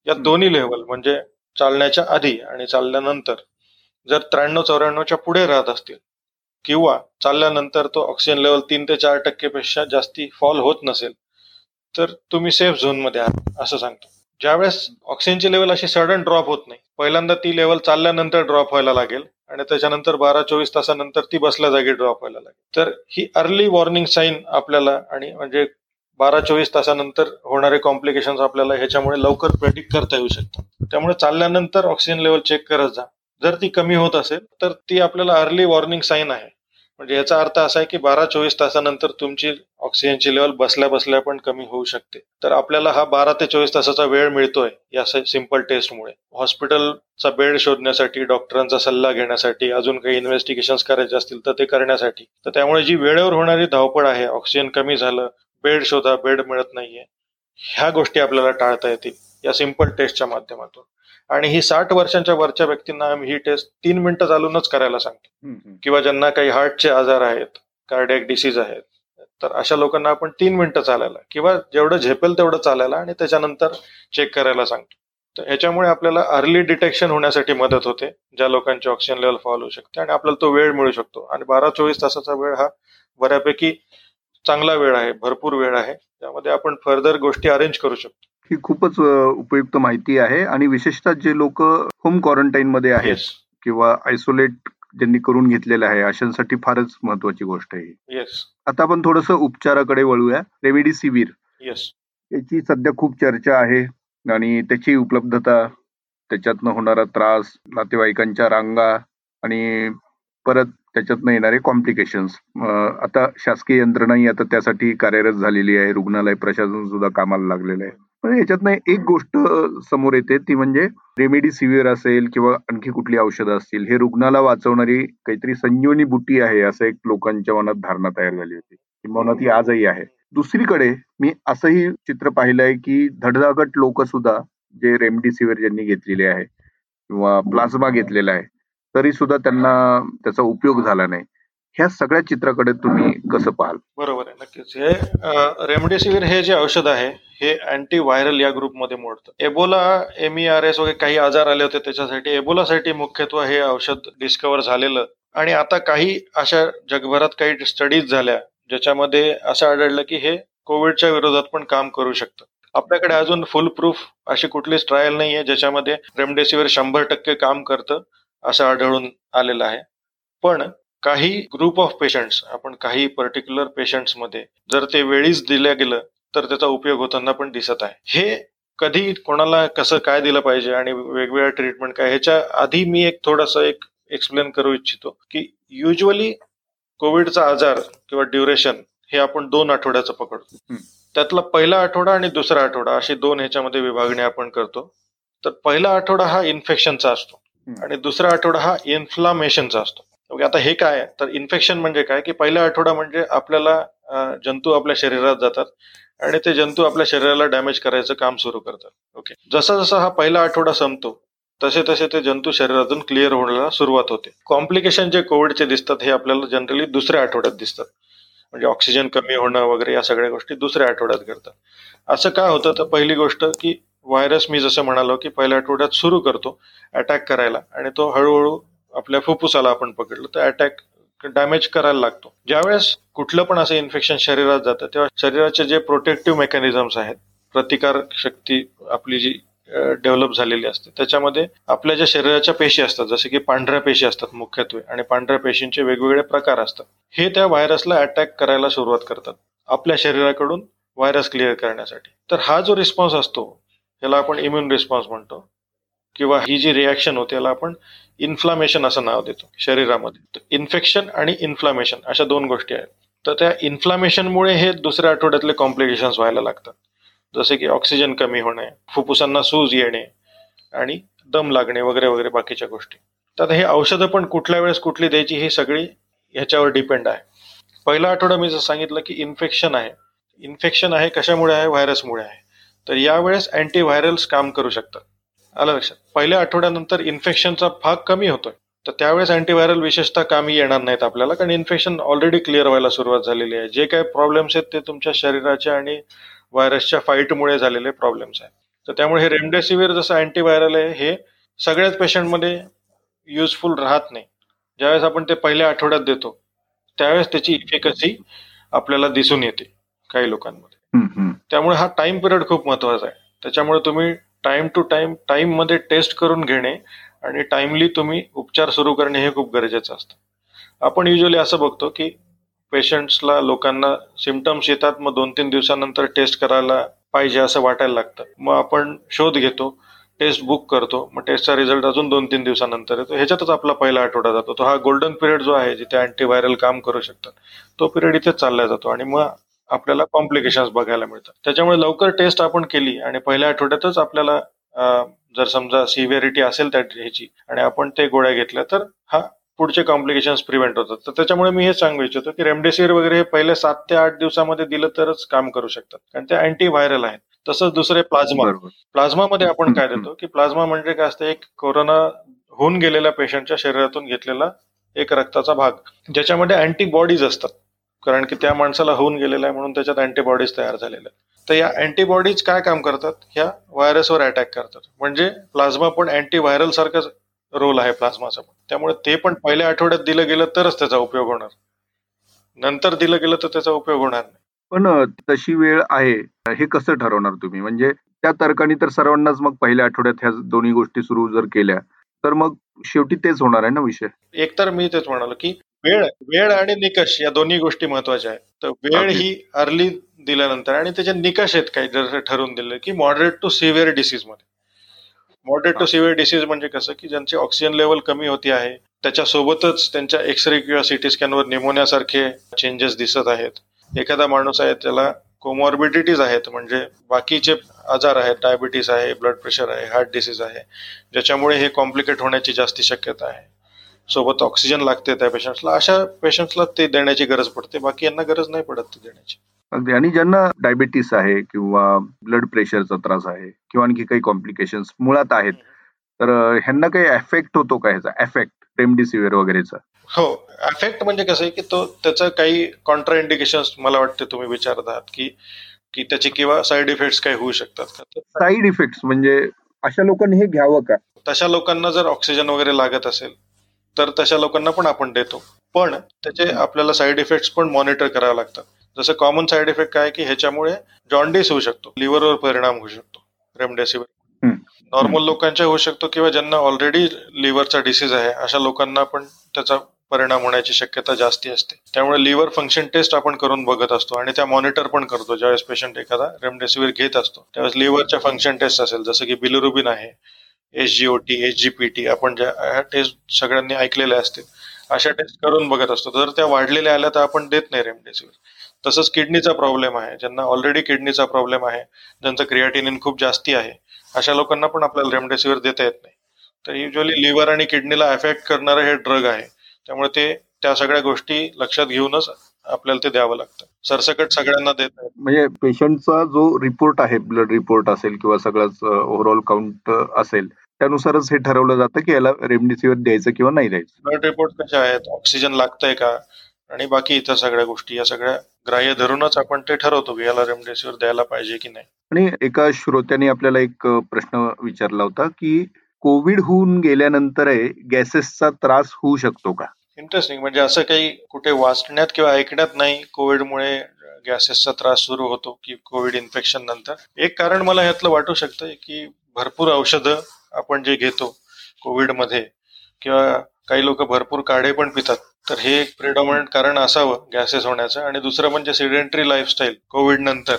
या दोन्ही लेवल म्हणजे चालण्याच्या आधी आणि चालल्यानंतर जर 93-94च्या पुढे राहत असतील किंवा चालल्यानंतर तो ऑक्सिजन लेवल 3 ते 4% पेक्षा जास्ती फॉल होत नसेल तर तुम्ही सेफ झोनमध्ये आहात असं सांगतो. ज्यावेळेस ऑक्सिजनची लेवल अशी सडन ड्रॉप होत नाही, पहिल्यांदा ती लेवल चालल्यानंतर ड्रॉप व्हायला लागेल आणि त्याच्यानंतर 12-24 तासानंतर ती बसल्या जागी ड्रॉप व्हायला लागेल. तर ही अर्ली वॉर्निंग साईन आपल्याला आणि म्हणजे 12-24 तासानंतर होणारे कॉम्प्लिकेशन्स आपल्याला ह्याच्यामुळे लवकर प्रेडिक्ट करता येऊ शकतात. त्यामुळे चालल्यानंतर ऑक्सिजन लेवल चेक करत जा, जर ती कमी होत असेल तर ती आपल्याला अर्ली वॉर्निंग साईन आहे. म्हणजे याचा अर्थ असा आहे की 12-24 तासानंतर तुमची ऑक्सिजनची लेवल बसल्या बसल्या पण कमी होऊ शकते. तर आपल्याला हा 12 ते 24 तासाचा वेळ मिळतोय या सिंपल टेस्टमुळे. हॉस्पिटलचा बेड शोधण्यासाठी, डॉक्टरांचा सल्ला घेण्यासाठी, अजून काही इन्व्हेस्टिगेशन्स करायचे असतील तर ते करण्यासाठी, तर त्यामुळे जी वेळेवर होणारी धावपळ आहे, ऑक्सिजन कमी झालं, बेड शोधा, बेड मिळत नाहीये, ह्या गोष्टी आपल्याला टाळता येतील या सिंपल टेस्टच्या माध्यमातून. आणि ही 60 वर्षांच्या वरच्या व्यक्तींना आम्ही ही टेस्ट 3 मिनिटं चालूनच करायला सांगतो, किंवा ज्यांना काही हार्टचे आजार आहेत, कार्डियक डिसीज आहेत, तर अशा लोकांना आपण 3 मिनिटं चालायला किंवा जेवढं झेपेल तेवढं चालायला आणि त्याच्यानंतर चेक करायला सांगतो. तर ह्याच्यामुळे आपल्याला अर्ली डिटेक्शन होण्यासाठी मदत होते ज्या लोकांची ऑक्सिजन लेवल फॉल होऊ शकते आणि आपल्याला तो वेळ मिळू शकतो. आणि 12-24 तासाचा वेळ हा बऱ्यापैकी चांगला वेळ आहे, भरपूर वेळ आहे, त्यामध्ये आपण फर्दर गोष्टी अरेंज करू शकतो. ही खूपच उपयुक्त माहिती आहे. आणि विशेषतः जे लोक होम क्वारंटाईन मध्ये आहेत किंवा आयसोलेट ज्यांनी करून घेतलेलं आहे अशांसाठी फारच महत्वाची गोष्ट आहे. आता आपण थोडस उपचाराकडे वळूया. रेमडिसिवीर याची सध्या खूप चर्चा आहे आणि त्याची उपलब्धता, त्याच्यातनं होणारा त्रास, नातेवाईकांच्या रांगा आणि परत त्याच्यातनं येणारे कॉम्प्लिकेशन्स. आता शासकीय यंत्रणाही आता त्यासाठी कार्यरत झालेली आहे, रुग्णालय प्रशासन सुद्धा कामाला लागलेलं आहे. पण याच्यातनं एक गोष्ट समोर येते ती म्हणजे रेमडिसिवीर असेल किंवा आणखी कुठली औषधं असतील, हे रुग्णाला वाचवणारी काहीतरी संजीवनी बुटी आहे असं एक लोकांच्या मनात धारणा तयार झाली होती, किंवा ती आजही आहे. दुसरीकडे मी असंही चित्र पाहिलं आहे की धडधाकट लोक सुद्धा जे रेमडिसिवीर ज्यांनी घेतलेले आहे किंवा प्लाझ्मा घेतलेला आहे तरी सुद्धा त्यांना त्याचा उपयोग झाला नाही. ह्या सगळ्या चित्राकडे तुम्ही कसं पाहाल? बरोबर आहे, नक्कीच. हे रेमडिसिवीर हे जे औषध आहे हे अँटी व्हायरल या ग्रुपमध्ये मोडतं. एबोला, MERS वगैरे काही आजार आले होते त्याच्यासाठी, एबोलासाठी मुख्यत्वे हे औषध डिस्कवर झालेलं. आणि आता काही अशा जगभरात काही स्टडीज झाल्या ज्याच्यामध्ये असं आढळलं की हे कोविडच्या विरोधात पण काम करू शकतं. आपल्याकडे अजून फुल प्रूफ अशी कुठलीच ट्रायल नाही आहे ज्याच्यामध्ये रेमडिसिवीर 100% काम करतं असं आढळून आलेलं आहे. पण काही ग्रुप ऑफ पेशंट्स, आपण काही पर्टिक्युलर पेशंट्समध्ये जर ते वेळीच दिलं गेलं तर त्याचा उपयोग होताना पण दिसत आहे. हे कधी कोणाला कसं काय दिलं पाहिजे आणि वेगवेगळ्या ट्रीटमेंट काय, ह्याच्या आधी मी एक थोडासा एक एक्सप्लेन करू इच्छितो की युजली कोविडचा आजार किंवा ड्युरेशन हे आपण 2 आठवड्याचं पकडतो. त्यातला पहिला आठवडा आणि दुसरा आठवडा अशी 2 ह्याच्यामध्ये विभागणी आपण करतो. तर पहिला आठवडा हा इन्फेक्शनचा असतो आणि दुसरा आठवडा हा इन्फ्लामेशनचा असतो. आता हे काय तर इन्फेक्शन म्हणजे काय की पहिला आठवडा म्हणजे आपल्याला जंतू आपल्या शरीरात जातात आणि ते जंतू आपल्या शरीराला डॅमेज करायचं काम सुरू करतात. ओके, जसा जसा हा पहिला आठवडा संपतो तसे तसे ते जंतू शरीरातून क्लिअर होण्याला सुरुवात होते. कॉम्प्लिकेशन जे कोविडचे दिसतात हे आपल्याला जनरली दुसऱ्या आठवड्यात दिसतात, म्हणजे ऑक्सिजन कमी होणं वगैरे या सगळ्या गोष्टी दुसऱ्या आठवड्यात करतात. असं का होतं तर पहिली गोष्ट की व्हायरस, मी जसं म्हणालो की पहिल्या आठवड्यात सुरू करतो अटॅक करायला आणि तो हळूहळू आपल्या फुफ्फुसाला आपण पकडलं तर अटॅक डॅमेज करायला लागतो. ज्यावेळेस कुठलं पण असं इन्फेक्शन शरीरात जातं तेव्हा शरीराचे जे प्रोटेक्टिव्ह मेकॅनिझम्स आहेत, प्रतिकार शक्ती आपली जी डेव्हलप झालेली असते, त्याच्यामध्ये आपल्या ज्या शरीराच्या पेशी असतात, जसे की पांढऱ्या पेशी असतात मुख्यत्वे, आणि पांढऱ्या पेशींचे वेगवेगळे प्रकार असतात, हे त्या व्हायरसला अटॅक करायला सुरुवात करतात आपल्या शरीराकडून व्हायरस क्लिअर करण्यासाठी. तर हा जो रिस्पॉन्स असतो याला आपण इम्युन रिस्पॉन्स म्हणतो, किंवा ही जी रिॲक्शन होते याला आपण इन्फ्लामेशन असं नाव देतो शरीरामध्ये. इन्फेक्शन आणि इन्फ्लामेशन अशा 2 गोष्टी आहेत. तर त्या इन्फ्लामेशनमुळे हे दुसऱ्या आठवड्यातले कॉम्प्लिकेशन्स व्हायला लागतात, जसे की ऑक्सिजन कमी होणे, फुफ्फुसांना सूज येणे आणि दम लागणे वगैरे वगैरे बाकीच्या गोष्टी. तर हे औषधं पण कुठल्या वेळेस कुठली द्यायची हे सगळी ह्याच्यावर डिपेंड आहे. पहिला आठवडा मी जसं सांगितलं की इन्फेक्शन आहे. इन्फेक्शन आहे कशामुळे आहे? व्हायरसमुळे आहे. तर यावेळेस अँटीव्हायरल्स काम करू शकतात. आलं लक्षात? पहिल्या आठवड्यानंतर इन्फेक्शनचा भाग कमी होतोय तर त्यावेळेस अँटीव्हायरल विशेषतः कामी येणार नाहीत आपल्याला, कारण इन्फेक्शन ऑलरेडी क्लिअर व्हायला सुरुवात झालेली आहे. जे काही प्रॉब्लेम्स आहेत ते तुमच्या शरीराच्या आणि व्हायरसच्या फाईटमुळे झालेले प्रॉब्लेम्स आहेत. तर त्यामुळे हे रेमडेसिवीर जसं अँटीव्हायरल आहे हे सगळ्याच पेशंटमध्ये युजफुल राहत नाही. ज्यावेळेस आपण ते पहिल्या आठवड्यात देतो त्यावेळेस त्याची इफिकसी आपल्याला दिसून येते काही लोकांमध्ये. त्यामुळे हा टाइम पिरियड खूप महत्वाचा आहे. त्याच्यामुळे तुम्ही टाइम टू टाइम, टाइम मध्ये टेस्ट करून घेणे आणि टाइमली तुम्ही उपचार सुरू करणे हे खूप गरजेचं असतं. आपण युजली असं बघतो की पेशंट्सला लोकांना सिम्पटम्स येतात, मग 2-3 दिवसानंतर टेस्ट करायला पाहिजे असं वाटायला लागतं. मग आपण शोध घेतो, टेस्ट बुक करतो, मग टेस्टचा रिझल्ट अजून 2-3 दिवसानंतर येतो. ह्याच्यातच आपला पहिला आठवडा जातो. तो हा गोल्डन पिरियड जो आहे जिथे अँटीव्हायरल काम करू शकतात तो पिरियड इथे चालला जातो आणि मग आपल्याला कॉम्प्लिकेशन्स बघायला मिळतात. त्याच्यामुळे लवकर टेस्ट आपण केली आणि पहिल्या आठवड्यातच आपल्याला जर समजा सिव्हिअरिटी असेल त्या ह्याची आणि आपण ते गोळ्या घेतल्या तर हा पुढचे कॉम्प्लिकेशन्स प्रिव्हेंट होतात. तर त्याच्यामुळे मी हे सांगू इच्छितो की रेमडेसिवीर वगैरे हे पहिले 7 ते 8 दिवसामध्ये दिलं तरच काम करू शकतात, कारण ते अँटीव्हायरल आहेत. तसंच दुसरे प्लाझ्मामध्ये आपण काय देतो की प्लाझ्मा म्हणजे काय असतं, एक कोरोना होऊन गेलेल्या पेशंटच्या शरीरातून घेतलेला एक रक्ताचा भाग ज्याच्यामध्ये अँटीबॉडीज असतात, कारण की त्या माणसाला होऊन गेलेला आहे म्हणून त्याच्यात अँटीबॉडीज तयार झालेल्या. तर या अँटीबॉडीज काय काम करतात, ह्या व्हायरसवर अटॅक करतात. म्हणजे प्लाझ्मा पण अँटीव्हायरल सारखाच रोल आहे प्लाझ्माचा, त्यामुळे ते पण पहिल्या आठवड्यात दिलं गेलं तरच त्याचा उपयोग होणार, नंतर दिलं गेलं तर त्याचा उपयोग होणार नाही. पण तशी वेळ आहे हे कसं ठरवणार तुम्ही? म्हणजे त्या तर्काने तर सर्वांनाच मग पहिल्या आठवड्यात ह्या दोन्ही गोष्टी सुरू जर केल्या तर मग शेवटी तेच होणार आहे ना विषय. एकतर मी तेच म्हणालो की वेळ आणि निकष या दोन्ही गोष्टी महत्वाच्या आहेत. तर वेळ ही अर्ली दिल्यानंतर आणि त्याचे निकष आहेत काही जर ठरवून दिले की मॉडरेट टू सिव्हिअर डिसीज मध्ये. मॉडरेट टू सिव्हिअर डिसीज म्हणजे कसं की ज्यांची ऑक्सिजन लेवल कमी होती आहे त्याच्यासोबतच त्यांच्या एक्सरे किंवा सिटी स्कॅनवर निमोनियासारखे चेंजेस दिसत आहेत. एखादा माणूस आहे त्याला कोमॉर्बिडिटीज आहेत, म्हणजे बाकीचे आजार आहेत, डायबिटीस आहे, ब्लड प्रेशर आहे, हार्ट डिसीज आहे, ज्याच्यामुळे हे कॉम्प्लिकेट होण्याची जास्ती शक्यता आहे. सोबत ऑक्सिजन लागते त्या पेशंट्सला, अशा पेशंट्सला ते देण्याची गरज पडते, बाकी यांना गरज नाही पडत ते देण्याची. अगदी. आणि ज्यांना डायबिटीस आहे किंवा ब्लड प्रेशरचा त्रास आहे किंवा आणखी काही कॉम्प्लिकेशन्स मुळात आहेत तर ह्यांना काही एफेक्ट होतो का ह्याचा? एफेक्ट रेमडेसिवीर वगैरेचा हो. एफेक्ट म्हणजे कसं आहे की तो त्याचं काही कॉन्ट्राइंडिकेशन्स मला वाटते तुम्ही विचारत आहात की त्याचे किंवा साईड इफेक्ट्स काही होऊ शकतात. साईड इफेक्ट्स म्हणजे अशा लोकांनी हे घ्यावं का? तशा लोकांना जर ऑक्सिजन वगैरे लागत असेल तर तशा लोकांना पण आपण देतो, पण त्याचे आपल्याला साईड इफेक्ट्स पण मॉनिटर करावे लागतात. जसं कॉमन साईड इफेक्ट काय की ह्याच्यामुळे जॉन्डिस होऊ शकतो, लिव्हरवर परिणाम होऊ शकतो रेमडेसिवीर. नॉर्मल लोकांच्या होऊ शकतो किंवा ज्यांना ऑलरेडी लिव्हरचा डिसीज आहे अशा लोकांना पण त्याचा परिणाम होण्याची शक्यता जास्ती असते. त्यामुळे लिव्हर फंक्शन टेस्ट आपण करून बघत असतो आणि त्या मॉनिटर पण करतो. ज्यावेळेस पेशंट एखादा रेमडेसिवीर घेत असतो त्यावेळेस लिव्हरच्या फंक्शन टेस्ट असेल जसं की बिलिरुबिन आहे, एचजीओटी, एचजीपीटी, आपण ज्या टेस्ट सगळ्यांनी ऐकलेल्या असतील अशा टेस्ट करून बघत असतो. जर त्या वाढलेल्या आल्या तर आपण देत नाही रेमडेसिवीर. तसंच किडनीचा प्रॉब्लेम आहे, ज्यांना ऑलरेडी किडनीचा प्रॉब्लेम आहे, ज्यांचं क्रिएटिनिन खूप जास्ती आहे अशा लोकांना पण आपल्याला रेमडेसिवीर देता येत नाही. तर युजली लिव्हर आणि किडनीला अफेक्ट करणारं हे ड्रग आहे, त्यामुळे ते त्या सगळ्या गोष्टी लक्षात घेऊनच आपल्याला ते द्यावं लागतं. सरसकट सगळ्यांना देत नाही. म्हणजे पेशंटचा जो रिपोर्ट आहे, ब्लड रिपोर्ट असेल किंवा सगळंच ओव्हरऑल काउंट असेल त्यानुसारच हे ठरवलं जातं की याला रेमडेसिवीर द्यायचं किंवा नाही द्यायचं. ब्लड रिपोर्ट कसे आहेत, ऑक्सिजन लागतंय का आणि बाकी इतर सगळ्या गोष्टी, या सगळ्या ग्राह्य धरूनच आपण ते ठरवतो की याला रेमडेसिवीर द्यायला पाहिजे की नाही. आणि एका श्रोत्याने आपल्याला एक प्रश्न विचारला होता की कोविड होऊन गेल्यानंतर गॅसेसचा त्रास होऊ शकतो का? इंटरेस्टिंग. म्हणजे असं काही कुठे वाचण्यात किंवा ऐकण्यात नाही कोविडमुळे गॅसेसचा त्रास सुरू होतो की कोविड इन्फेक्शन नंतर. एक कारण मला ह्यातलं वाटू शकतं की भरपूर औषधं आपण जे घेतो कोविडमध्ये किंवा काही लोक भरपूर काढे पण पितात, तर हे एक प्रिडॉमिनंट कारण असावं गॅसेस होण्याचं. आणि दुसरं म्हणजे सिडेंटरी लाईफस्टाईल. कोविड नंतर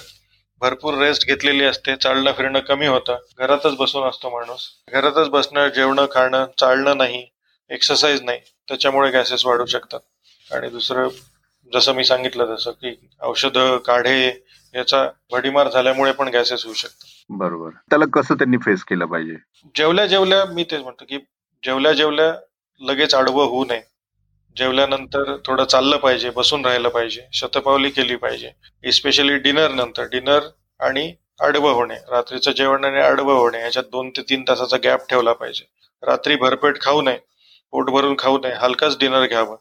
भरपूर रेस्ट घेतलेली असते, चालणं फिरणं कमी होतं, घरातच बसून असतो माणूस, घरातच बसणं, जेवणं, खाणं, चालणं नाही, एक्सरसाइज नाही, त्याच्यामुळे गॅसेस वाढू शकतात. आणि दुसरं जसं मी सांगितलं तसं की औषधं, काढे याचा भडीमार झाल्यामुळे पण गॅसेस होऊ शकतात. बरोबर. त्याला कसं त्यांनी फेस केलं पाहिजे? जेवल्या मी तेच म्हणतो की जेवल्या लगेच आडवं होऊ नये, जेवल्यानंतर थोडं चाललं पाहिजे, बसून राहिलं पाहिजे, शतपावली केली पाहिजे, स्पेशली डिनर नंतर. डिनर आणि आडवं होणे, रात्रीचं जेवण आणि आडवं होणे याच्यात 2 ते 3 तासाचा गॅप ठेवला पाहिजे. रात्री भरपेट खाऊ नये, पोट भरून खाऊ नये, हलकाच डिनर घ्यावं.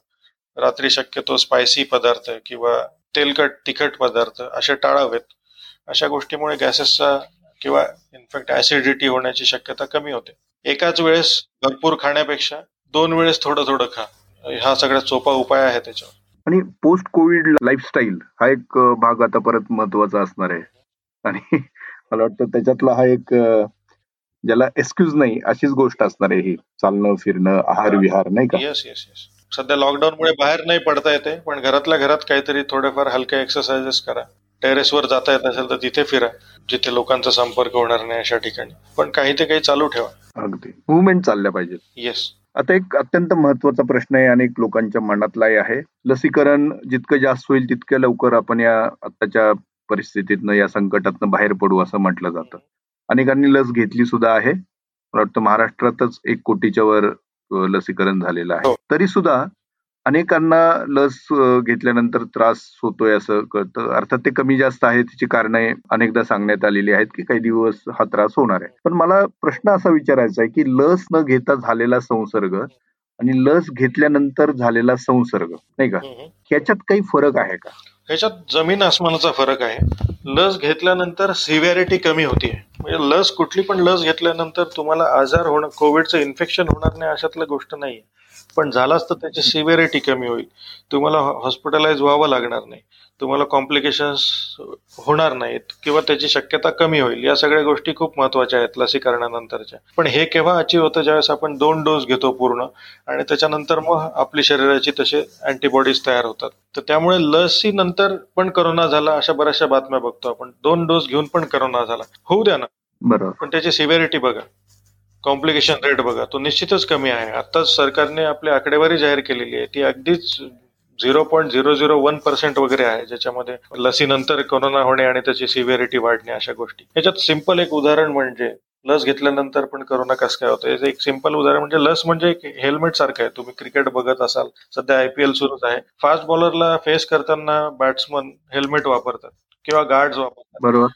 रात्री शक्यतो स्पायसी पदार्थ किंवा तेलकट तिखट पदार्थ असे टाळावेत. अशा गोष्टीमुळे गॅसेसचा किंवा इनफॅक्ट ऍसिडिटी होण्याची शक्यता कमी होते. एकाच वेळेस भरपूर खाण्यापेक्षा 2 वेळेस थोडं थोडं खा, हा सगळ्यात सोपा उपाय आहे त्याच्यावर. आणि पोस्ट कोविड लाईफस्टाईल हा एक भाग आता परत महत्वाचा असणार आहे आणि मला वाटतं त्याच्यातला हा एक ज्याला एक्सक्यूज नाही अशीच गोष्ट असणार आहे ही, चालणं फिरणं, आहार विहार, नाही का? Yes yes yes. सध्या लॉकडाऊनमुळे बाहेर नाही पडता येते, पण घरातल्या घरात काहीतरी थोडेफार हलके एक्सरसाइजेस करा. टेरेसवर जाता येत असेल तर तिथे फिरा, जिथे लोकांचा संपर्क होणार नाही अशा ठिकाणी, पण काही ते काही चालू ठेवा. अगदी मुवमेंट चालल्या पाहिजे. येस. आता एक अत्यंत महत्वाचा प्रश्न आहे, अनेक लोकांच्या मनातलाही आहे. लसीकरण जितकं जास्त होईल तितक्या लवकर आपण या आताच्या परिस्थितीतनं, या संकटातनं बाहेर पडू असं म्हटलं जातं. अनेकांनी लस घेतली सुद्धा आहे. मला वाटतं महाराष्ट्रातच 1 कोटीच्या वर लसीकरण झालेलं आहे. तरी सुद्धा अनेकांना लस घेतल्यानंतर त्रास होतोय असं कळतं. अर्थात ते कमी जास्त आहे, त्याची कारणे अनेकदा सांगण्यात आलेली आहेत की काही दिवस हा त्रास होणार आहे. पण मला प्रश्न असा विचारायचा आहे की लस न घेता झालेला संसर्ग आणि लस घेतल्यानंतर झालेला संसर्ग, नाही का, ह्याच्यात काही फरक आहे का? ह्याच्यात जमीन आसमानाचा फरक आहे. लस घेतल्यानंतर सिव्हिअरिटी कमी होती. म्हणजे लस, कुठली पण लस घेतल्यानंतर तुम्हाला आजार होणं, कोविडचं इन्फेक्शन होणार नाही अशातलं गोष्ट नाहीये, पण झालाच तर त्याची सिव्हिअरिटी कमी होईल. तुम्हाला हॉस्पिटलाइज व्हावं लागणार नाही, तुम्हाला कॉम्प्लिकेशन्स होणार नाहीत किंवा त्याची शक्यता कमी होईल. या सगळ्या गोष्टी खूप महत्वाच्या आहेत लसीकरणानंतरच्या. पण हे केव्हा अचीव होतं? ज्यावेळेस आपण 2 डोस घेतो पूर्ण, आणि त्याच्यानंतर मग आपली शरीराची तसे अँटीबॉडीज तयार होतात. तर त्यामुळे लसीनंतर पण करोना झाला अशा बऱ्याचशा बातम्या बघतो आपण. 2 डोस घेऊन पण करोना झाला, होऊ द्या ना, बरोबर, पण त्याची सिव्हिअरिटी बघा, कॉम्प्लिकेशन रेट बघा, तो निश्चितच कमी आहे. आताच सरकारने आपली आकडेवारी जाहीर केलेली आहे, ती अगदीच 0.001% वगैरे आहे, ज्याच्यामध्ये लसीनंतर कोरोना होणे आणि त्याची सिव्हिअरिटी वाढणे अशा गोष्टी. याच्यात सिंपल एक उदाहरण म्हणजे लस घेतल्यानंतर पण कोरोना कसं काय होतं, एक सिंपल उदाहरण म्हणजे लस म्हणजे एक हेल्मेट सारखं आहे. तुम्ही क्रिकेट बघत असाल, सध्या IPL सुरूच आहे, फास्ट बॉलरला फेस करताना बॅट्समन हेल्मेट वापरतात किंवा गार्ड्स वापरतात, बरोबर.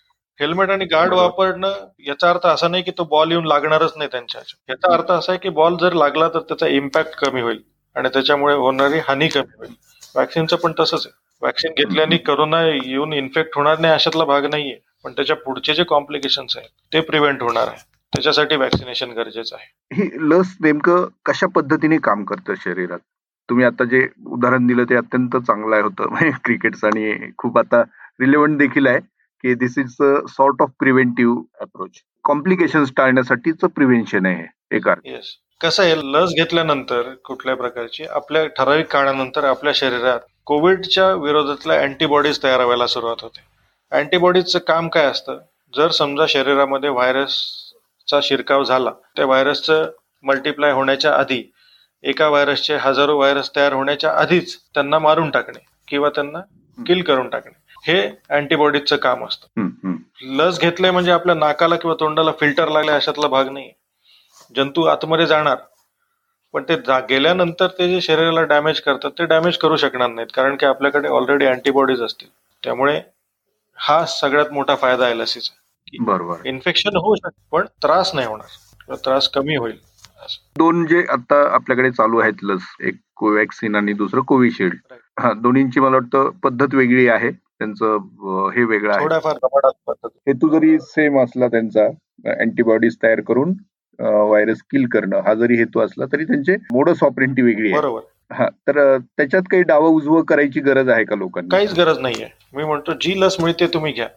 हेल्मेट आणि गार्ड वापरणं याचा अर्थ असा नाही की तो बॉल येऊन लागणारच नाही त्यांच्या. याचा अर्थ असा आहे की बॉल जर लागला तर त्याचा इम्पॅक्ट कमी होईल आणि त्याच्यामुळे होणारी हानी कमी होईल. व्हॅक्सिनचं पण तसंच आहे. व्हॅक्सिन घेतल्याने कोरोना येऊन इन्फेक्ट होणार नाही अशातला भाग नाहीये, पण त्याच्या पुढचे जे कॉम्प्लिकेशन्स आहेत ते प्रिव्हेंट होणार आहे. त्याच्यासाठी व्हॅक्सिनेशन गरजेचं आहे. ही लस नेमकं कशा पद्धतीने काम करतं शरीरात? तुम्ही आता जे उदाहरण दिलं ते अत्यंत चांगलं होतं क्रिकेटचं, आणि खूप आता रिलेव्हंट देखील आहे की this is a sort of preventive approach. Complications टाळण्यासाठीचं प्रिव्हेन्शन आहे एक अर्थ. येस. कसं आहे, लस घेतल्यानंतर कुठल्या प्रकारची आपल्या ठराविक काळानंतर आपल्या शरीरात कोविडच्या विरोधातल्या अँटीबॉडीज तयार व्हायला सुरुवात होते. अँटीबॉडीजचं काम काय असतं? जर समजा शरीरामध्ये व्हायरसचा शिरकाव झाला, त्या व्हायरसचं मल्टिप्लाय होण्याच्या आधी, एका व्हायरसचे हजारो व्हायरस तयार होण्याच्या आधीच त्यांना मारून टाकणे किंवा त्यांना किल करून टाकणे हे अँटीबॉडीजचं काम असतं. लस घेतले म्हणजे आपल्या नाकाला किंवा तोंडाला फिल्टर लागले अशातला भाग नाही. जंतू आतमध्ये जाणार, पण ते गेल्यानंतर ते जे शरीराला डॅमेज करतात ते डॅमेज करू शकणार नाहीत, कारण की आपल्याकडे ऑलरेडी अँटीबॉडीज असतील. त्यामुळे हा सगळ्यात मोठा फायदा आहे लसीचा. बरोबर. इन्फेक्शन होऊ शकतं पण त्रास नाही होणार, त्रास कमी होईल. 2 जे आता आपल्याकडे चालू आहेत लस, एक कोवॅक्सिन आणि दुसरं कोविशिल्ड. हा, दोन्हींची मला वाटतं पद्धत वेगळी आहे, त्यांचं हे वेगळं आहे. थोडाफार हेतू जरी सेम असला त्यांचा, अँटीबॉडीज तयार करून व्हायरस किल करणं हा जरी हेतू असला तरी त्यांचे मोडस ऑपरेंडी वेगळी आहे. बरोबर. हा, तर त्याच्यात काही डावा उजवा करायची गरज आहे का लोकांना? काहीच गरज नाहीये. मी म्हणतो जी लस मिळते तुम्ही घ्या.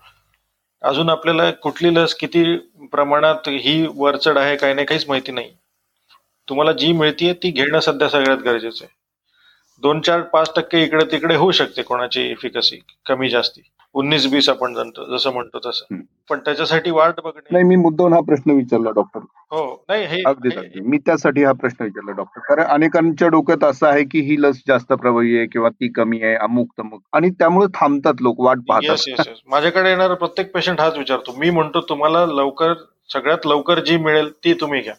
अजून आपल्याला कुठली लस किती प्रमाणात ही वरचढ आहे काही नाही, काहीच माहिती नाही. तुम्हाला जी मिळतीये ती घेणं सध्या सगळ्यात गरजेचं आहे. 2-4-5% इकडे तिकडे होऊ शकते कोणाची इफिकसी कमी जास्ती, 19-20 आपण जसं म्हणतो तसं, पण त्याच्यासाठी वाट बघणे. नाही, मी मुद्दाम हा प्रश्न विचारला डॉक्टर. हो, नाही हे मी त्यासाठी हा प्रश्न विचारला डॉक्टर, कारण अनेकांच्या डोक्यात असं आहे की ही लस जास्त प्रभावी आहे किंवा ती कमी आहे, अमुक तमुक, आणि त्यामुळे थांबतात लोक, वाट पाहतात. माझ्याकडे येणारा प्रत्येक पेशंट हाच विचारतो. मी म्हणतो तुम्हाला लवकर, सगळ्यात लवकर जी मिळेल ती तुम्ही घ्या.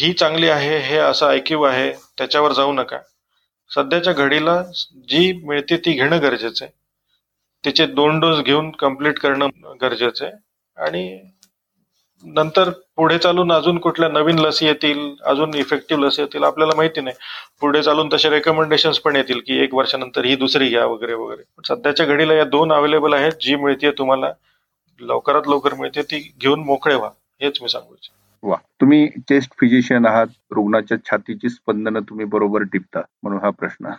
ही चांगली आहे, हे असं ऐक्यू आहे, त्याच्यावर जाऊ नका. सध्याच्या घडीला जी मिळते ती घेणं गरजेचं आहे. त्याचे 2 डोस घेऊन कम्प्लीट करणं गरजेचं आहे, आणि नंतर पुढे चालून अजून कुठल्या नवीन लसी येतील, अजून इफेक्टिव्ह लसी येतील आपल्याला माहिती नाही. पुढे चालून तसे रेकमेंडेशन्स पण येतील की 1 वर्षानंतर ही दुसरी घ्या वगैरे वगैरे. सध्याच्या घडीला या 2 अवेलेबल आहेत. जी मिळते तुम्हाला लवकरात लवकर मिळते ती घेऊन मोकळे व्हा, हेच मी सांगू इच्छितो. वा, तुम्ही चेस्ट फिजिशियन आहात. रुग्णाच्या छातीची स्पंदनं तुम्ही बरोबर टिपता, म्हणून हा प्रश्न.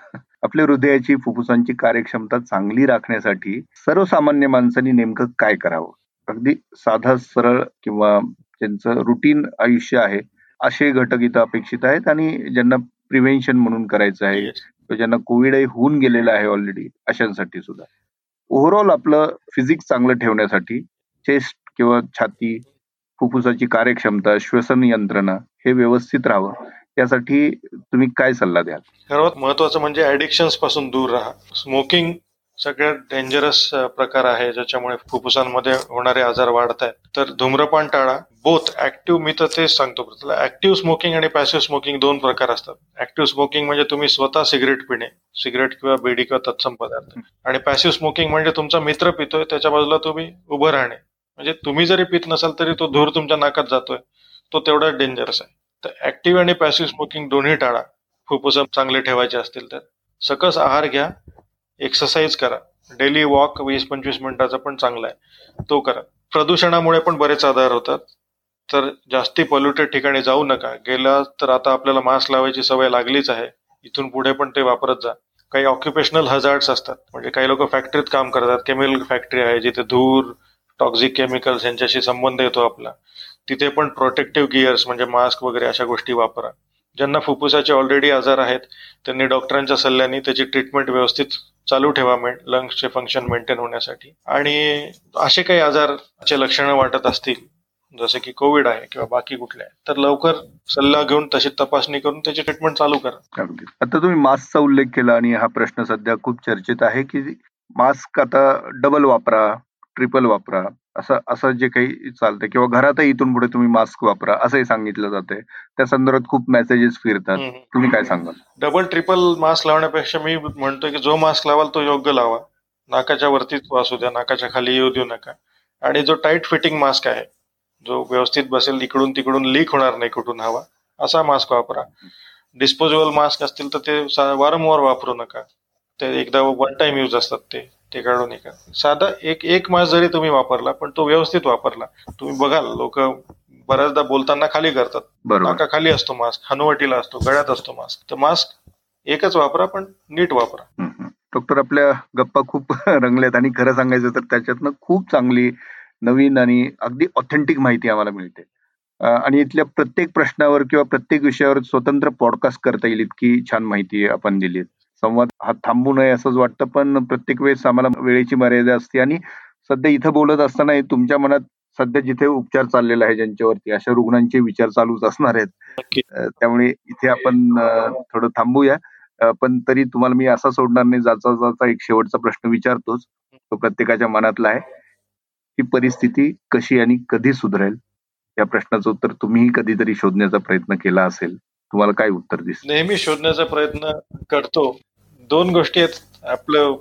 आपल्या हृदयाची, फुफ्फुसांची कार्यक्षमता चांगली राखण्यासाठी सर्वसामान्य माणसांनी नेमकं काय करावं? अगदी साधा सरळ किंवा ज्यांचं रुटीन आयुष्य आहे असे घटक इथं अपेक्षित आहेत, आणि ज्यांना प्रिव्हेन्शन म्हणून करायचं आहे, ज्यांना कोविडही होऊन गेलेला आहे ऑलरेडी अशांसाठी सुद्धा. ओव्हरऑल आपलं फिजिक्स चांगलं ठेवण्यासाठी चेस्ट किंवा छाती, फुफ्फुसाची कार्यक्षमता, श्वसन यंत्रणा हे व्यवस्थित राहावं यासाठी तुम्ही काय सल्ला द्याल? सर्वात महत्वाचं म्हणजे ॲडिक्शन्स पासून दूर राहा. स्मोकिंग सगळ्यात डेंजरस प्रकार आहे ज्याच्यामुळे फुफ्फुसांमध्ये होणारे आजार वाढत आहेत. तर धूम्रपान टाळा. बोथ ऍक्टिव्ह, मी तर तेच सांगतो प्रत्येकाला, ऍक्टिव्ह स्मोकिंग आणि पॅसिव्ह स्मोकिंग दोन प्रकार असतात. ऍक्टिव्ह स्मोकिंग म्हणजे तुम्ही स्वतः सिगरेट पिणे, सिगरेट किंवा बिडी किंवा तत्सम पदार्थ, आणि पॅसिव्ह स्मोकिंग म्हणजे तुमचा मित्र पितोय त्याच्या बाजूला तुम्ही उभं राहणे, म्हणजे तुम्ही जरी पित नसाल तरी तो धूर तुमच्या नाकात जातोय, तो तेवढा डेंजरस आहे. तर ऍक्टिव्ह आणि पॅसिव्ह स्मोकिंग दोन्ही टाळा फुफ्फुस चांगले ठेवायचे असतील तर. सकस आहार घ्या, एक्सरसाइज करा, डेली वॉक 20-25 मिनिटाचा पण चांगला आहे तो करा. प्रदूषणामुळे पण बरेच आजार होतात, तर जास्ती पॉल्युटेड ठिकाणी जाऊ नका. गेला तर आता आपल्याला मास्क लावायची सवय लागलीच आहे, इथून पुढे पण ते वापरत जा. काही ऑक्युपेशनल हजार्ड्स असतात, म्हणजे काही लोक फॅक्टरीत काम करतात, केमिकल फॅक्टरी आहे जिथे धूर, टॉक्झिक केमिकल्स यांच्याशी संबंध येतो आपला, तिथे पण प्रोटेक्टिव्ह गिअर्स म्हणजे मास्क वगैरे अशा गोष्टी वापरा. ज्यांना फुफ्फुसाचे ऑलरेडी आजार आहेत त्यांनी डॉक्टरांच्या सल्ल्याने त्याची ट्रीटमेंट व्यवस्थित चालू ठेवा, लंग्सचे फंक्शन मेंटेन होण्यासाठी. आणि असे काही आजारचे लक्षणं वाटत असतील जसे की कोविड आहे किंवा बाकी कुठले, तर लवकर सल्ला घेऊन तशी तपासणी करून त्याची ट्रीटमेंट चालू करा. आता तुम्ही मास्कचा उल्लेख केला आणि हा प्रश्न सध्या खूप चर्चेत आहे की मास्क आता डबल वापरा, ट्रिपल वापरा असं जे काही चालतंय, किंवा घरातही इथून पुढे तुम्ही मास्क वापरा असंही सांगितलं जातंय. त्या संदर्भात खूप मेसेजेस फिरतात, तुम्ही काय सांगाल? डबल ट्रिपल मास्क लावण्यापेक्षा मी म्हणतोय की जो मास्क लावाल तो योग्य लावा. नाकाच्या वरतीच वासू द्या, नाकाच्या खाली येऊ देऊ नका. आणि जो टाईट फिटिंग मास्क आहे, जो व्यवस्थित बसेल, इकडून तिकडून लीक होणार नाही कुठून हवा, असा मास्क वापरा. डिस्पोजेबल मास्क असतील तर ते वारंवार वापरू नका, ते एकदा वन टाइम यूज असतात, ते काढून एका साधा एक मास्क जरी तुम्ही वापरला पण तो व्यवस्थित वापरला. तुम्ही बघाल लोक बऱ्याचदा बोलताना खाली करतात, नाका खाली असतो मास्क, हनुवटीला असतो, गळ्यात असतो मास्क. तर मास्क एकच वापरा पण नीट वापरा. डॉक्टर, आपल्या गप्पा खूप रंगल्यात आणि खरं सांगायचं तर त्याच्यातनं खूप चांगली नवीन आणि अगदी ऑथेंटिक माहिती आम्हाला मिळते. आणि इथल्या प्रत्येक प्रश्नावर किंवा प्रत्येक विषयावर स्वतंत्र पॉडकास्ट करता येईल इतकी छान माहिती आपण दिली. संवाद हा थांबू नये असंच वाटतं, पण प्रत्येक वेळेस आम्हाला वेळेची मर्यादा असते. आणि सध्या इथं बोलत असताना तुमच्या मनात सध्या जिथे उपचार चाललेला आहे ज्यांच्यावरती, अशा रुग्णांचे विचार चालूच असणार आहेत, त्यामुळे इथे आपण थोडं थांबूया. पण तरी तुम्हाला मी असा सोडणार नाही, जाता जाता एक शेवटचा प्रश्न विचारतोच, तो प्रत्येकाच्या मनातला आहे. ही परिस्थिती कशी आणि कधी सुधारेल या प्रश्नाचं उत्तर तुम्हीही कधीतरी शोधण्याचा प्रयत्न केला असेल, तुम्हाला काय उत्तर दिसतं? नेहमी शोधण्याचा प्रयत्न करतो. दोन गोष्टी आहेत. आपलं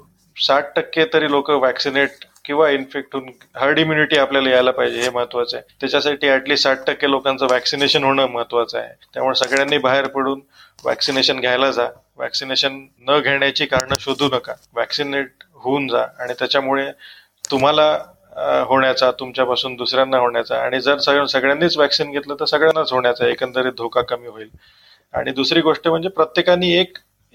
60% तरी लोक वॅक्सिनेट किंवा इन्फेक्ट होऊन हर्ड इम्युनिटी आपल्याला यायला पाहिजे, हे महत्वाचं आहे. त्याच्यासाठी ऍटलीस्ट 60% लोकांचं वॅक्सिनेशन होणं महत्वाचं आहे. त्यामुळे सगळ्यांनी बाहेर पडून वॅक्सिनेशन घ्यायला जा. वॅक्सिनेशन न घेण्याची कारणं शोधू नका, वॅक्सिनेट होऊन जा. आणि त्याच्यामुळे तुम्हाला होण्याचा, तुमच्यापासून दुसऱ्यांना होण्याचा, आणि जर सगळ्यांनीच वॅक्सिन घेतलं तर सगळ्यांनाच होण्याचा एकंदरीत धोका कमी होईल. आणि दुसरी गोष्ट म्हणजे प्रत्येकाने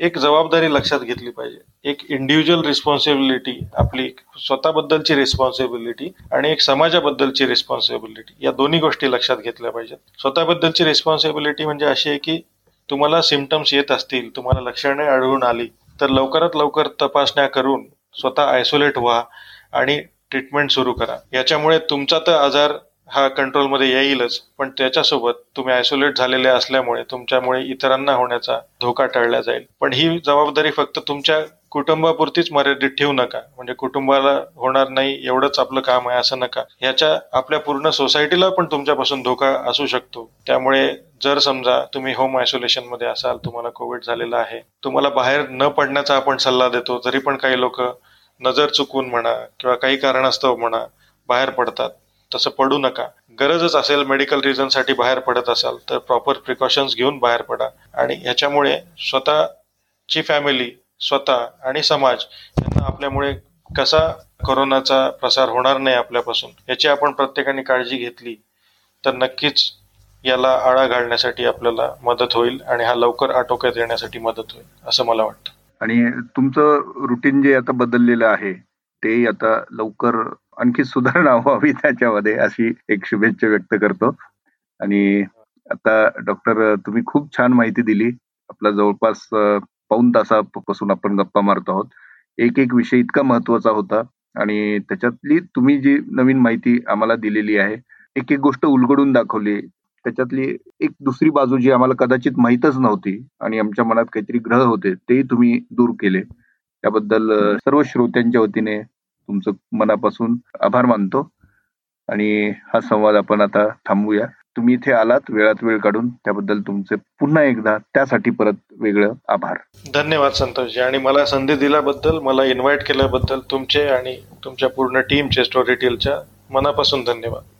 एक जबाबदारी लक्षात घेतली पाहिजे, एक इंडिव्हिज्युअल रिस्पॉन्सिबिलिटी, आपली स्वतःबद्दलची रिस्पॉन्सिबिलिटी आणि एक समाजाबद्दलची रिस्पॉन्सिबिलिटी, या दोन्ही गोष्टी लक्षात घेतल्या पाहिजेत. स्वतःबद्दलची रिस्पॉन्सिबिलिटी म्हणजे अशी आहे की तुम्हाला सिम्पटम्स येत असतील, तुम्हाला लक्षणे आढळून आली तर लवकरात लवकर तपासण्या करून स्वतः आयसोलेट व्हा आणि ट्रीटमेंट सुरू करा. याच्यामुळे तुमचा तर आजार हा कंट्रोलमध्ये येईलच, पण त्याच्यासोबत तुम्ही आयसोलेट झालेले असल्यामुळे तुमच्यामुळे इतरांना होण्याचा धोका टाळला जाईल. पण ही जबाबदारी फक्त तुमच्या कुटुंबापुरतीच मर्यादित ठेवू नका, म्हणजे कुटुंबाला होणार नाही एवढंच आपलं काम आहे असं नका. ह्याच्या आपल्या पूर्ण सोसायटीला पण तुमच्यापासून धोका असू शकतो. त्यामुळे जर समजा तुम्ही होम आयसोलेशन मध्ये असाल, तुम्हाला कोविड झालेला आहे, तुम्हाला बाहेर न पडण्याचा आपण सल्ला देतो, तरी पण काही लोक नजर चुकून म्हणा किंवा काही कारणास्तव म्हणा बाहेर पडतात. तसं पडू नका. गरजच असेल, मेडिकल रिझनसाठी बाहेर पडत असाल तर प्रॉपर प्रिकॉशन्स घेऊन बाहेर पडा. आणि ह्याच्यामुळे स्वतःची फॅमिली, स्वतः आणि समाज यांना आपल्यामुळे कसा कोरोनाचा प्रसार होणार नाही आपल्यापासून, याची आपण प्रत्येकाने काळजी घेतली तर नक्कीच याला आळा घालण्यासाठी आपल्याला मदत होईल आणि हा लवकर आटोक्यात येण्यासाठी मदत होईल असं मला वाटतं. आणि तुमचं रुटीन जे आता बदललेलं आहे ते आता लवकर आणखी सुधारणा व्हावी त्याच्यामध्ये अशी एक शुभेच्छा व्यक्त करतो. आणि आता डॉक्टर, तुम्ही खूप छान माहिती दिली, आपला जवळपास पाऊण तासापासून आपण गप्पा मारत आहोत. एक एक विषय इतका महत्वाचा होता आणि त्याच्यातली तुम्ही जी नवीन माहिती आम्हाला दिलेली आहे, एक एक गोष्ट उलगडून दाखवली. त्याच्यातली एक दुसरी बाजू जी आम्हाला कदाचित माहीतच नव्हती आणि आमच्या मनात काहीतरी ग्रह होते, तेही तुम्ही दूर केले. त्याबद्दल सर्व श्रोत्यांच्या वतीने तुमचं मनापासून आभार मानतो आणि हा संवाद आपण आता थांबवूया. तुम्ही इथे आलात वेळात वेळ काढून, त्याबद्दल तुमचे पुन्हा एकदा त्यासाठी परत वेगळं आभार. धन्यवाद संतोषजी, आणि मला संधी दिल्याबद्दल, मला इन्व्हाइट केल्याबद्दल तुमचे आणि तुमच्या पूर्ण टीमचे, स्टोरीटेलच्या मनापासून धन्यवाद.